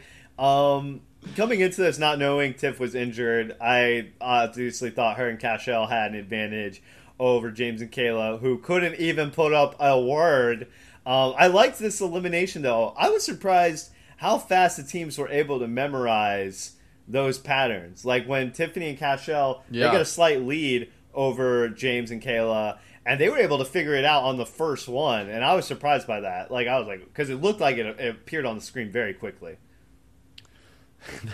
Coming into this, not knowing Tiff was injured, I obviously thought her and Cashel had an advantage over James and Kayla, who couldn't even put up a word. I liked this elimination, though. I was surprised how fast the teams were able to memorize those patterns. Like when Tiffany and Cashel, they got a slight lead over James and Kayla, and they were able to figure it out on the first one, and I was surprised by that. Like I was like, because it looked like it appeared on the screen very quickly.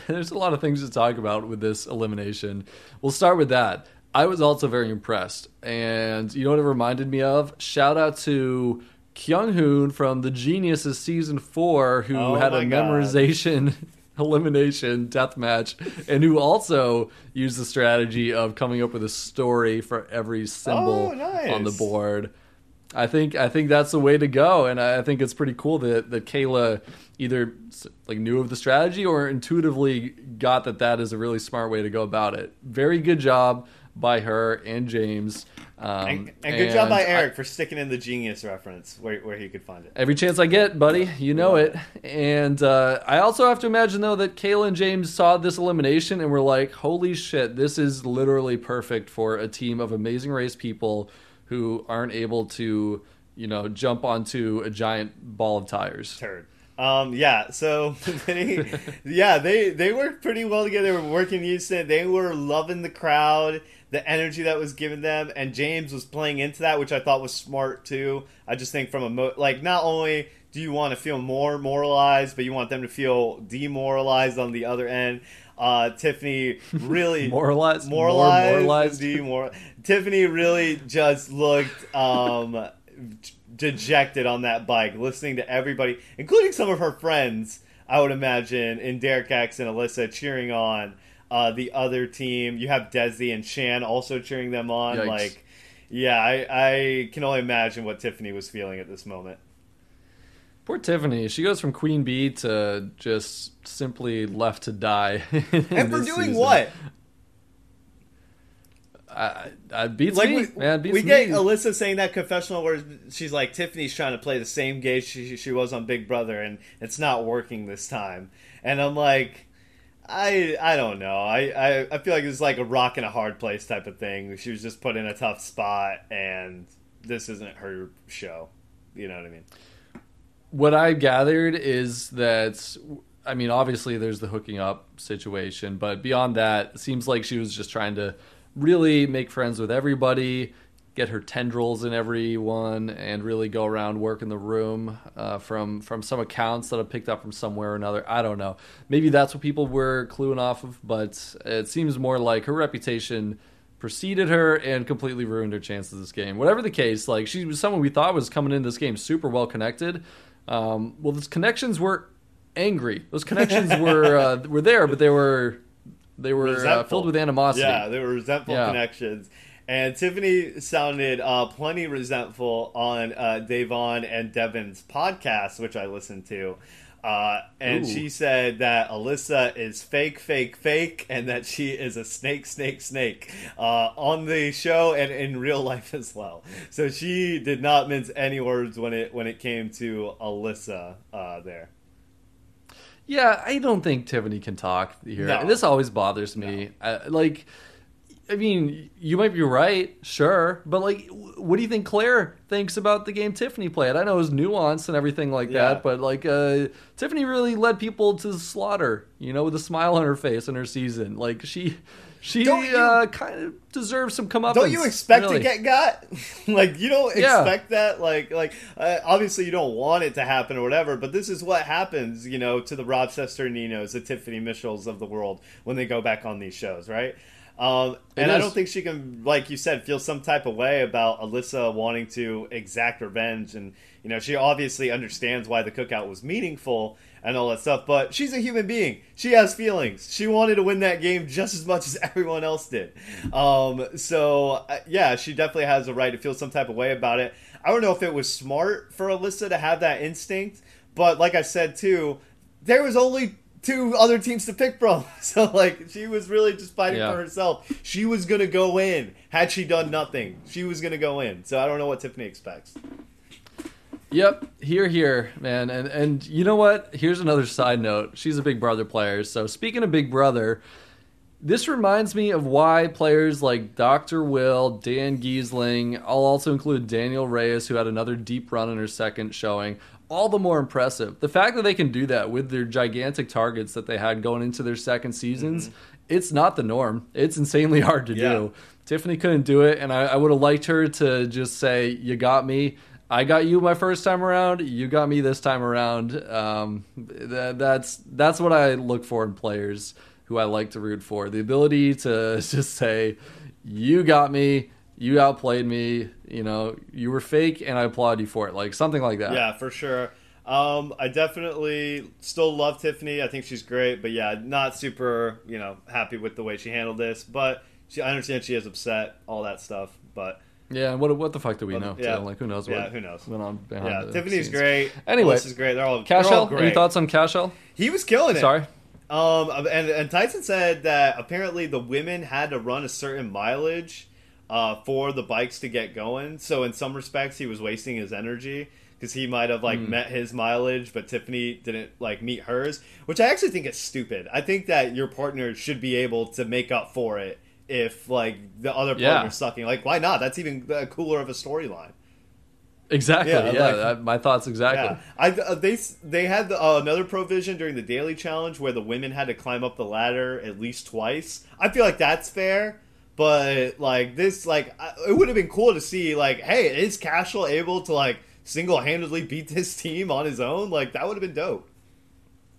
There's a lot of things to talk about with this elimination. We'll start with that. I was also very impressed. And you know what it reminded me of? Shout out to Kyunghoon from The Geniuses Season 4, who had a memorization elimination death match, and who also used the strategy of coming up with a story for every symbol on the board. I think that's the way to go, and I think it's pretty cool that Kayla either like knew of the strategy or intuitively got that is a really smart way to go about it. Very good job by her and James, and good job by Eric for sticking in the genius reference where he could find it. Every chance I get, buddy, you know it. And I also have to imagine though that Kayla and James saw this elimination and were like, "Holy shit, this is literally perfect for a team of Amazing Race people." Who aren't able to, jump onto a giant ball of tires. Turd. Yeah. So, they worked pretty well together. They were working in Houston. They were loving the crowd, the energy that was given them, and James was playing into that, which I thought was smart too. I just think not only do you want to feel more moralized, but you want them to feel demoralized on the other end. Tiffany really moralized. Tiffany really just looked dejected on that bike, listening to everybody, including some of her friends, I would imagine, in Derek X and Alyssa cheering on the other team. You have Desi and Shan also cheering them on. Yikes. I can only imagine what Tiffany was feeling at this moment. Poor Tiffany. She goes from Queen Bee to just simply left to die. And for doing season. What? I beats like me, we, man. Beats we me. Get Alyssa saying that confessional where she's like, Tiffany's trying to play the same game she was on Big Brother, and it's not working this time. And I'm like, I don't know. I feel like it's like a rock in a hard place type of thing. She was just put in a tough spot, and this isn't her show. You know what I mean? What I gathered is that, I mean, obviously there's the hooking up situation, but beyond that, it seems like she was just trying to really make friends with everybody, get her tendrils in everyone, and really go around working the room from some accounts that I picked up from somewhere or another. I don't know. Maybe that's what people were cluing off of, but it seems more like her reputation preceded her and completely ruined her chances this game. Whatever the case, like, she was someone we thought was coming in this game super well connected. Well, the connections were angry. Those connections were there, but they were filled with animosity. Yeah, they were resentful connections. And Tiffany sounded plenty resentful on Davon and Devin's podcast, which I listened to. And she said that Alyssa is fake, fake, fake, and that she is a snake, snake, snake on the show and in real life as well. So she did not mince any words when it came to Alyssa there. Yeah, I don't think Tiffany can talk here. No. This always bothers me. No. I mean, you might be right, sure, but what do you think Claire thinks about the game Tiffany played? I know it was nuanced and everything that, but Tiffany really led people to slaughter, with a smile on her face in her season. She kind of deserves some comeuppance. Don't you expect to get got? You don't expect that. Obviously you don't want it to happen or whatever, but this is what happens, to the Rob Sesterninos, the Tiffany Mitchells of the world when they go back on these shows, right? I don't think she can, like you said, feel some type of way about Alyssa wanting to exact revenge. And, she obviously understands why the cookout was meaningful and all that stuff. But she's a human being. She has feelings. She wanted to win that game just as much as everyone else did. She definitely has a right to feel some type of way about it. I don't know if it was smart for Alyssa to have that instinct. But like I said, too, there was only two other teams to pick from. So, she was really just fighting for herself. She was going to go in. Had she done nothing, she was going to go in. So, I don't know what Tiffany expects. Yep. Here, man. And you know what? Here's another side note. She's a Big Brother player. So, speaking of Big Brother, this reminds me of why players like Dr. Will, Dan Giesling, I'll also include Daniel Reyes, who had another deep run in her second showing, all the more impressive. The fact that they can do that with their gigantic targets that they had going into their second seasons, it's not the norm. It's insanely hard to do. Tiffany couldn't do it, and I would have liked her to just say, you got me. I got you my first time around. You got me this time around. That's what I look for in players who I like to root for. The ability to just say, you got me. You outplayed me, you were fake, and I applaud you for it. Something like that. Yeah, for sure. I definitely still love Tiffany. I think she's great, but not super, happy with the way she handled this. But I understand she is upset, all that stuff. But yeah, what the fuck do we know? Yeah. So, who knows? Who knows? Went on behind the Tiffany's scenes. Great. Anyway, this is great. They're all great. Any thoughts on Cashel? He was killing it. Sorry. And Tyson said that apparently the women had to run a certain mileage for the bikes to get going. So in some respects, he was wasting his energy because he might have met his mileage, but Tiffany didn't meet hers, which I actually think is stupid. I think that your partner should be able to make up for it if the other partner's sucking. Why not? That's even cooler of a storyline. Exactly. My thoughts exactly. Yeah. They had another provision during the Daily Challenge where the women had to climb up the ladder at least twice. I feel like that's fair. But, this, it would have been cool to see, hey, is Cashel able to, single-handedly beat this team on his own? That would have been dope.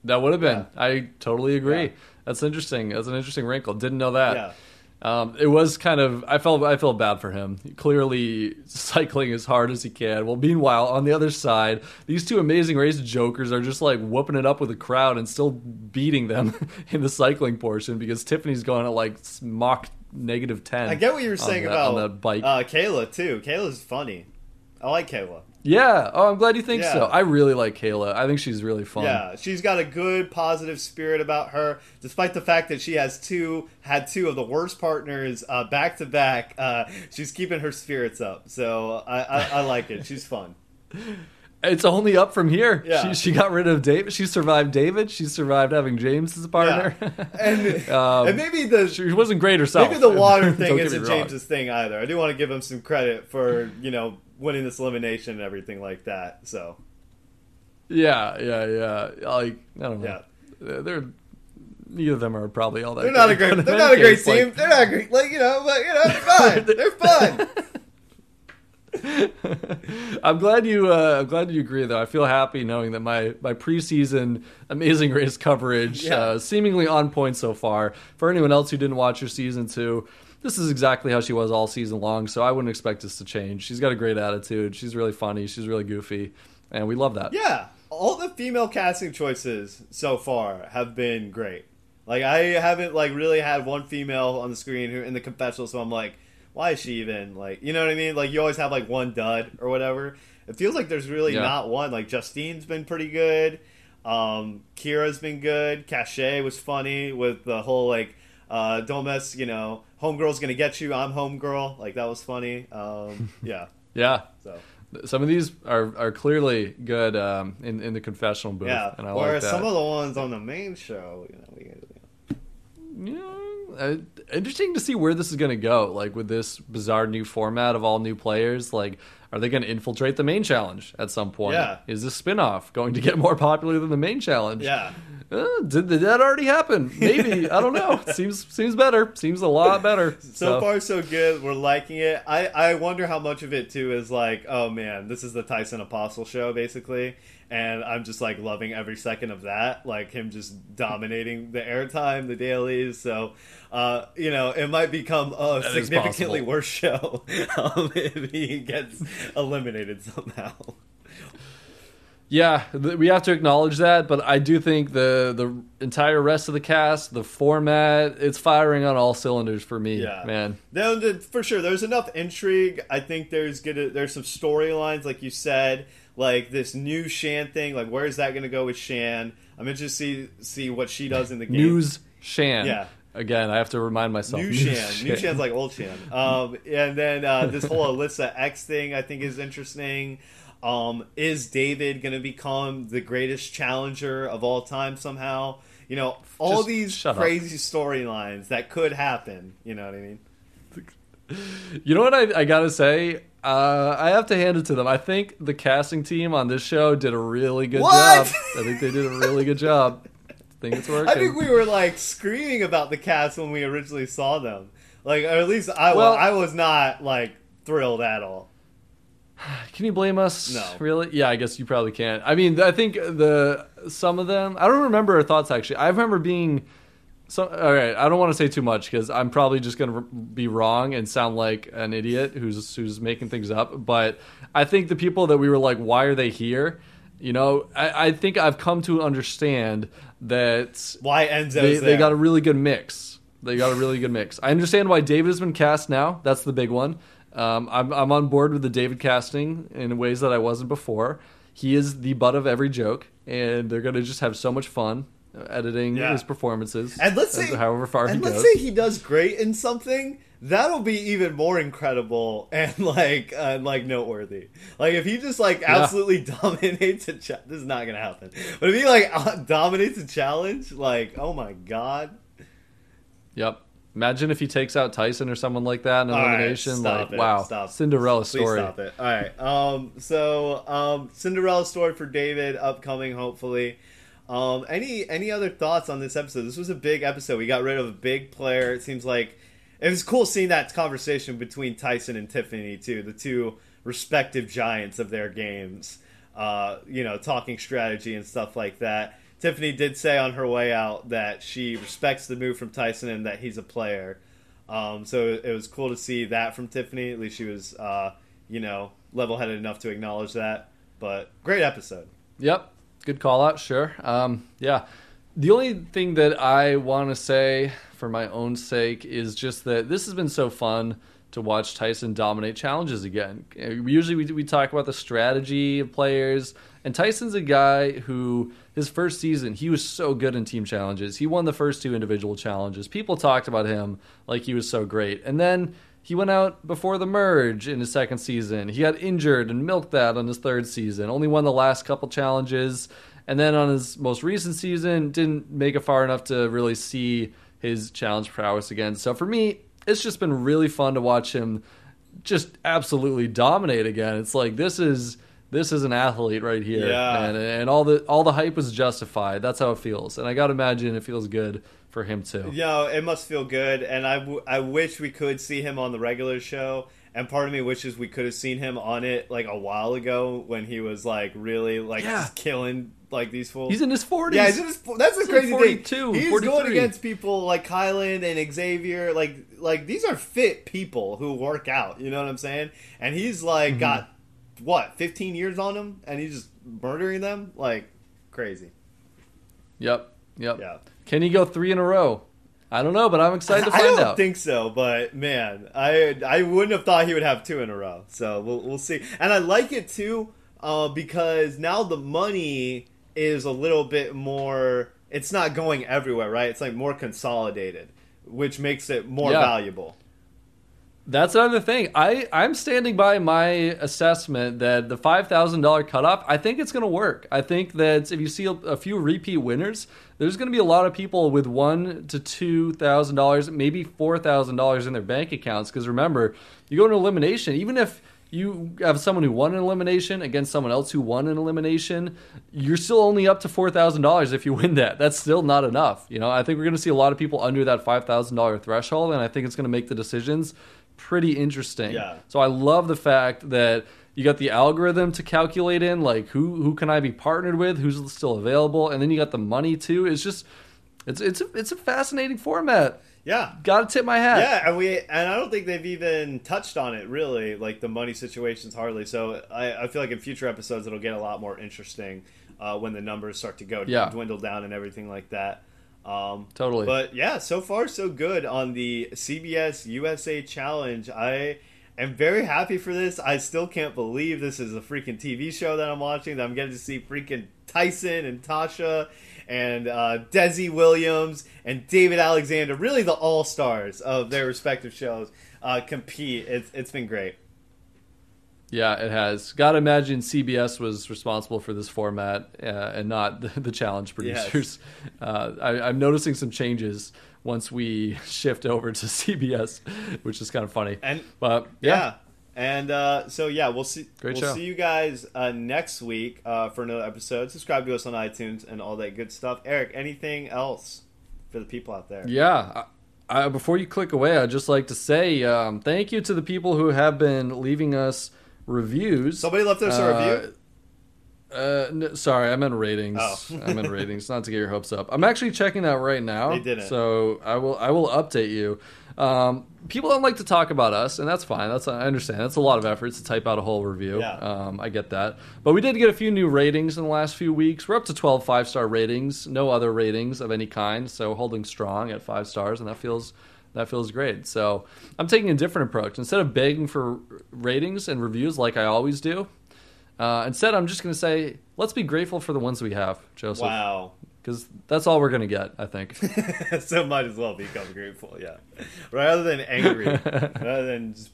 That would have been. Yeah. I totally agree. Yeah. That's interesting. That's an interesting wrinkle. Didn't know that. Yeah. It was kind of, I felt bad for him. Clearly cycling as hard as he can. Well, meanwhile, on the other side, these two Amazing Race jokers are just whooping it up with the crowd and still beating them in the cycling portion because Tiffany's going at mock -10. I get what you were saying about on the bike. Kayla too. Kayla's funny. I like Kayla. Yeah. Oh, I'm glad you think so. I really like Kayla. I think she's really fun. Yeah, she's got a good positive spirit about her, despite the fact that she has had two of the worst partners back to back. She's keeping her spirits up, so I like it. She's fun. It's only up from here. Yeah. She got rid of David. She survived David. She survived having James as a partner. Yeah. And, and maybe she wasn't great herself. Maybe the water thing isn't James's thing either. I do want to give him some credit for, winning this elimination and everything like that. So. Yeah. I don't know. Yeah. Neither of them are probably all that. They're not a great team. They're not great. They're fine. They're fun. I'm glad you agree though. I feel happy knowing that my preseason Amazing Race coverage seemingly on point so far. For anyone else who didn't watch her season 2, this is exactly how she was all season long, so I wouldn't expect this to change. She's got a great attitude. She's really funny. She's really goofy, and we love that. Yeah. all the female casting choices so far have been great. Like, I haven't, like, really had one female on the screen who in the confessional, so I'm like, why is she even, like, you know what I mean? Like, you always have, like, one dud or whatever. It feels like there's really not one. Like, Justine's been pretty good. Kira's been good. Cashay was funny with the whole, like, don't mess, you know, homegirl's gonna get you, I'm homegirl. Like, that was funny. Yeah. Yeah. So some of these are clearly good in the confessional booth. Yeah. And I or like that. Some of the ones on the main show, you know, interesting to see where this is going to go, like with this bizarre new format of all new players. Like, are they going to infiltrate the main challenge at some point? Yeah. Is this spinoff going to get more popular than the main challenge? Yeah. Did that already happen? Maybe. I don't know. Seems better. Seems a lot better. So far, so good. We're liking it. I wonder how much of it, too, is like, oh, man, this is the Tyson Apostol show, basically. And I'm just, like, loving every second of that. Like, him just dominating the airtime, the dailies. So, you know, it might become a significantly worse show if he gets eliminated somehow. Yeah, we have to acknowledge that, but I do think the entire rest of the cast, the format, it's firing on all cylinders for me, man. For sure, there's enough intrigue. I think there's some storylines, like you said, like this new Shan thing. Like, where is that going to go with Shan? I'm interested to see what she does in the game. News Shan. Yeah. Again, I have to remind myself. New Shan. New Shan's like old Shan. And then this whole Alyssa X thing I think is interesting. Is David going to become the greatest challenger of all time somehow? You know, all just these crazy storylines that could happen. You know what I mean? You know what I got to say? I have to hand it to them. I think the casting team on this show did a really good job. I think they did a really good job. I think we were like screaming about the cast when we originally saw them. Like, or at least I was not like thrilled at all. Can you blame us? No. Really? Yeah, I guess you probably can't. I mean, I think some of them, I don't remember our thoughts actually. I remember being I don't want to say too much because I'm probably just going to be wrong and sound like an idiot who's making things up. But I think the people that we were like, why are they here? You know, I think I've come to understand that why Enzo's they got a really good mix. I understand why David has been cast now. That's the big one. I'm on board with the David casting in ways that I wasn't before. He is the butt of every joke, and they're going to just have so much fun editing his performances. And let's say he does great in something. That'll be even more incredible and like noteworthy. Like if he just like absolutely dominates a challenge, this is not gonna happen. But if he like dominates a challenge, like oh my god. Yep. Imagine if he takes out Tyson or someone like that in elimination. Cinderella story. Please stop it. All right. Cinderella story for David upcoming hopefully. Any other thoughts on this episode? This was a big episode. We got rid of a big player. It seems like. It was cool seeing that conversation between Tyson and Tiffany, too, the two respective giants of their games, you know, talking strategy and stuff like that. Tiffany did say on her way out that she respects the move from Tyson and that he's a player. So it was cool to see that from Tiffany. At least she was, you know, level-headed enough to acknowledge that. But great episode. Yep. Good call-out, sure. Yeah. The only thing that I want to say for my own sake is just that this has been so fun to watch Tyson dominate challenges again. Usually we talk about the strategy of players, and Tyson's a guy who, his first season, he was so good in team challenges. He won the first two individual challenges. People talked about him like he was so great. And then he went out before the merge in his second season. He got injured and milked that on his third season. Only won the last couple challenges. And then on his most recent season, didn't make it far enough to really see his challenge prowess again. So for me, it's just been really fun to watch him just absolutely dominate again. It's like this is an athlete right here, and all the hype was justified. That's how it feels, and I gotta imagine it feels good for him too. Yeah, it must feel good, and I wish we could see him on the regular show. And part of me wishes we could have seen him on it like a while ago when he was like really like killing like these fools. He's in his 40s. Yeah, that's the crazy thing. He's 43. Going against people like Kylan and Xavier. Like these are fit people who work out. You know what I'm saying? And he's like got what, 15 years on him, and he's just murdering them? Like, crazy. Yep. Yeah. Can he go 3 in a row? I don't know, but I'm excited to find out. I don't think so, but man, I wouldn't have thought he would have 2 in a row. So we'll see. And I like it too, because now the money is a little bit more. It's not going everywhere, right? It's like more consolidated, which makes it more valuable. That's another thing. I'm standing by my assessment that the $5,000 cutoff, I think it's going to work. I think that if you see a few repeat winners, there's going to be a lot of people with $1,000 to $2,000, maybe $4,000 in their bank accounts. Because remember, you go into elimination, even if you have someone who won an elimination against someone else who won an elimination, you're still only up to $4,000 if you win that. That's still not enough. You know, I think we're going to see a lot of people under that $5,000 threshold, and I think it's going to make the decisions pretty interesting. Yeah. So I love the fact that you got the algorithm to calculate in, like, who can I be partnered with, who's still available, and then you got the money, too. It's just, it's a fascinating format. Yeah. Gotta tip my hat. Yeah, and I don't think they've even touched on it, really, like the money situations hardly. So I feel like in future episodes it'll get a lot more interesting when the numbers start to go dwindle down and everything like that. Totally. But yeah, so far so good on the CBS USA Challenge. I am very happy for this. I still can't believe this is a freaking TV show that I'm watching, that I'm getting to see freaking Tyson and Tasha and Desi Williams and David Alexander, really the all-stars of their respective shows, compete. It's been great. Yeah, it has. Gotta imagine CBS was responsible for this format and not the challenge producers. Yes. I'm noticing some changes once we shift over to CBS, which is kind of funny. So we'll see. We'll see you guys next week for another episode. Subscribe to us on iTunes and all that good stuff. Eric, anything else for the people out there? Yeah. Before you click away, I'd just like to say thank you to the people who have been leaving us reviews. Somebody left us a review? Sorry, I meant ratings. Oh. I meant ratings, not to get your hopes up. I'm actually checking that right now. They didn't. So I will update you. People don't like to talk about us, and that's fine. I understand. That's a lot of effort to type out a whole review. Yeah. I get that. But we did get a few new ratings in the last few weeks. We're up to 12 5-star ratings, no other ratings of any kind, so holding strong at 5 stars, and that feels great. So I'm taking a different approach. Instead of begging for ratings and reviews like I always do, instead I'm just going to say, let's be grateful for the ones we have, Joseph. Wow. Because that's all we're going to get, I think. So might as well become grateful, yeah. Rather than angry. Rather than just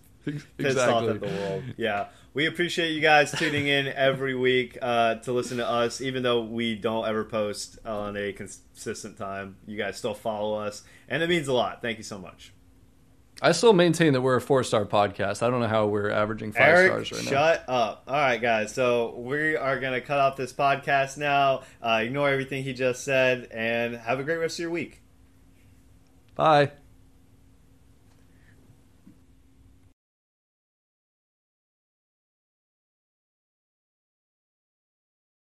pissed off at the world. Yeah. We appreciate you guys tuning in every week to listen to us, even though we don't ever post on a consistent time. You guys still follow us, and it means a lot. Thank you so much. I still maintain that we're a 4-star podcast. I don't know how we're averaging 5 stars right now. Shut up. All right, guys. So we are going to cut off this podcast now. Ignore everything he just said, and have a great rest of your week. Bye.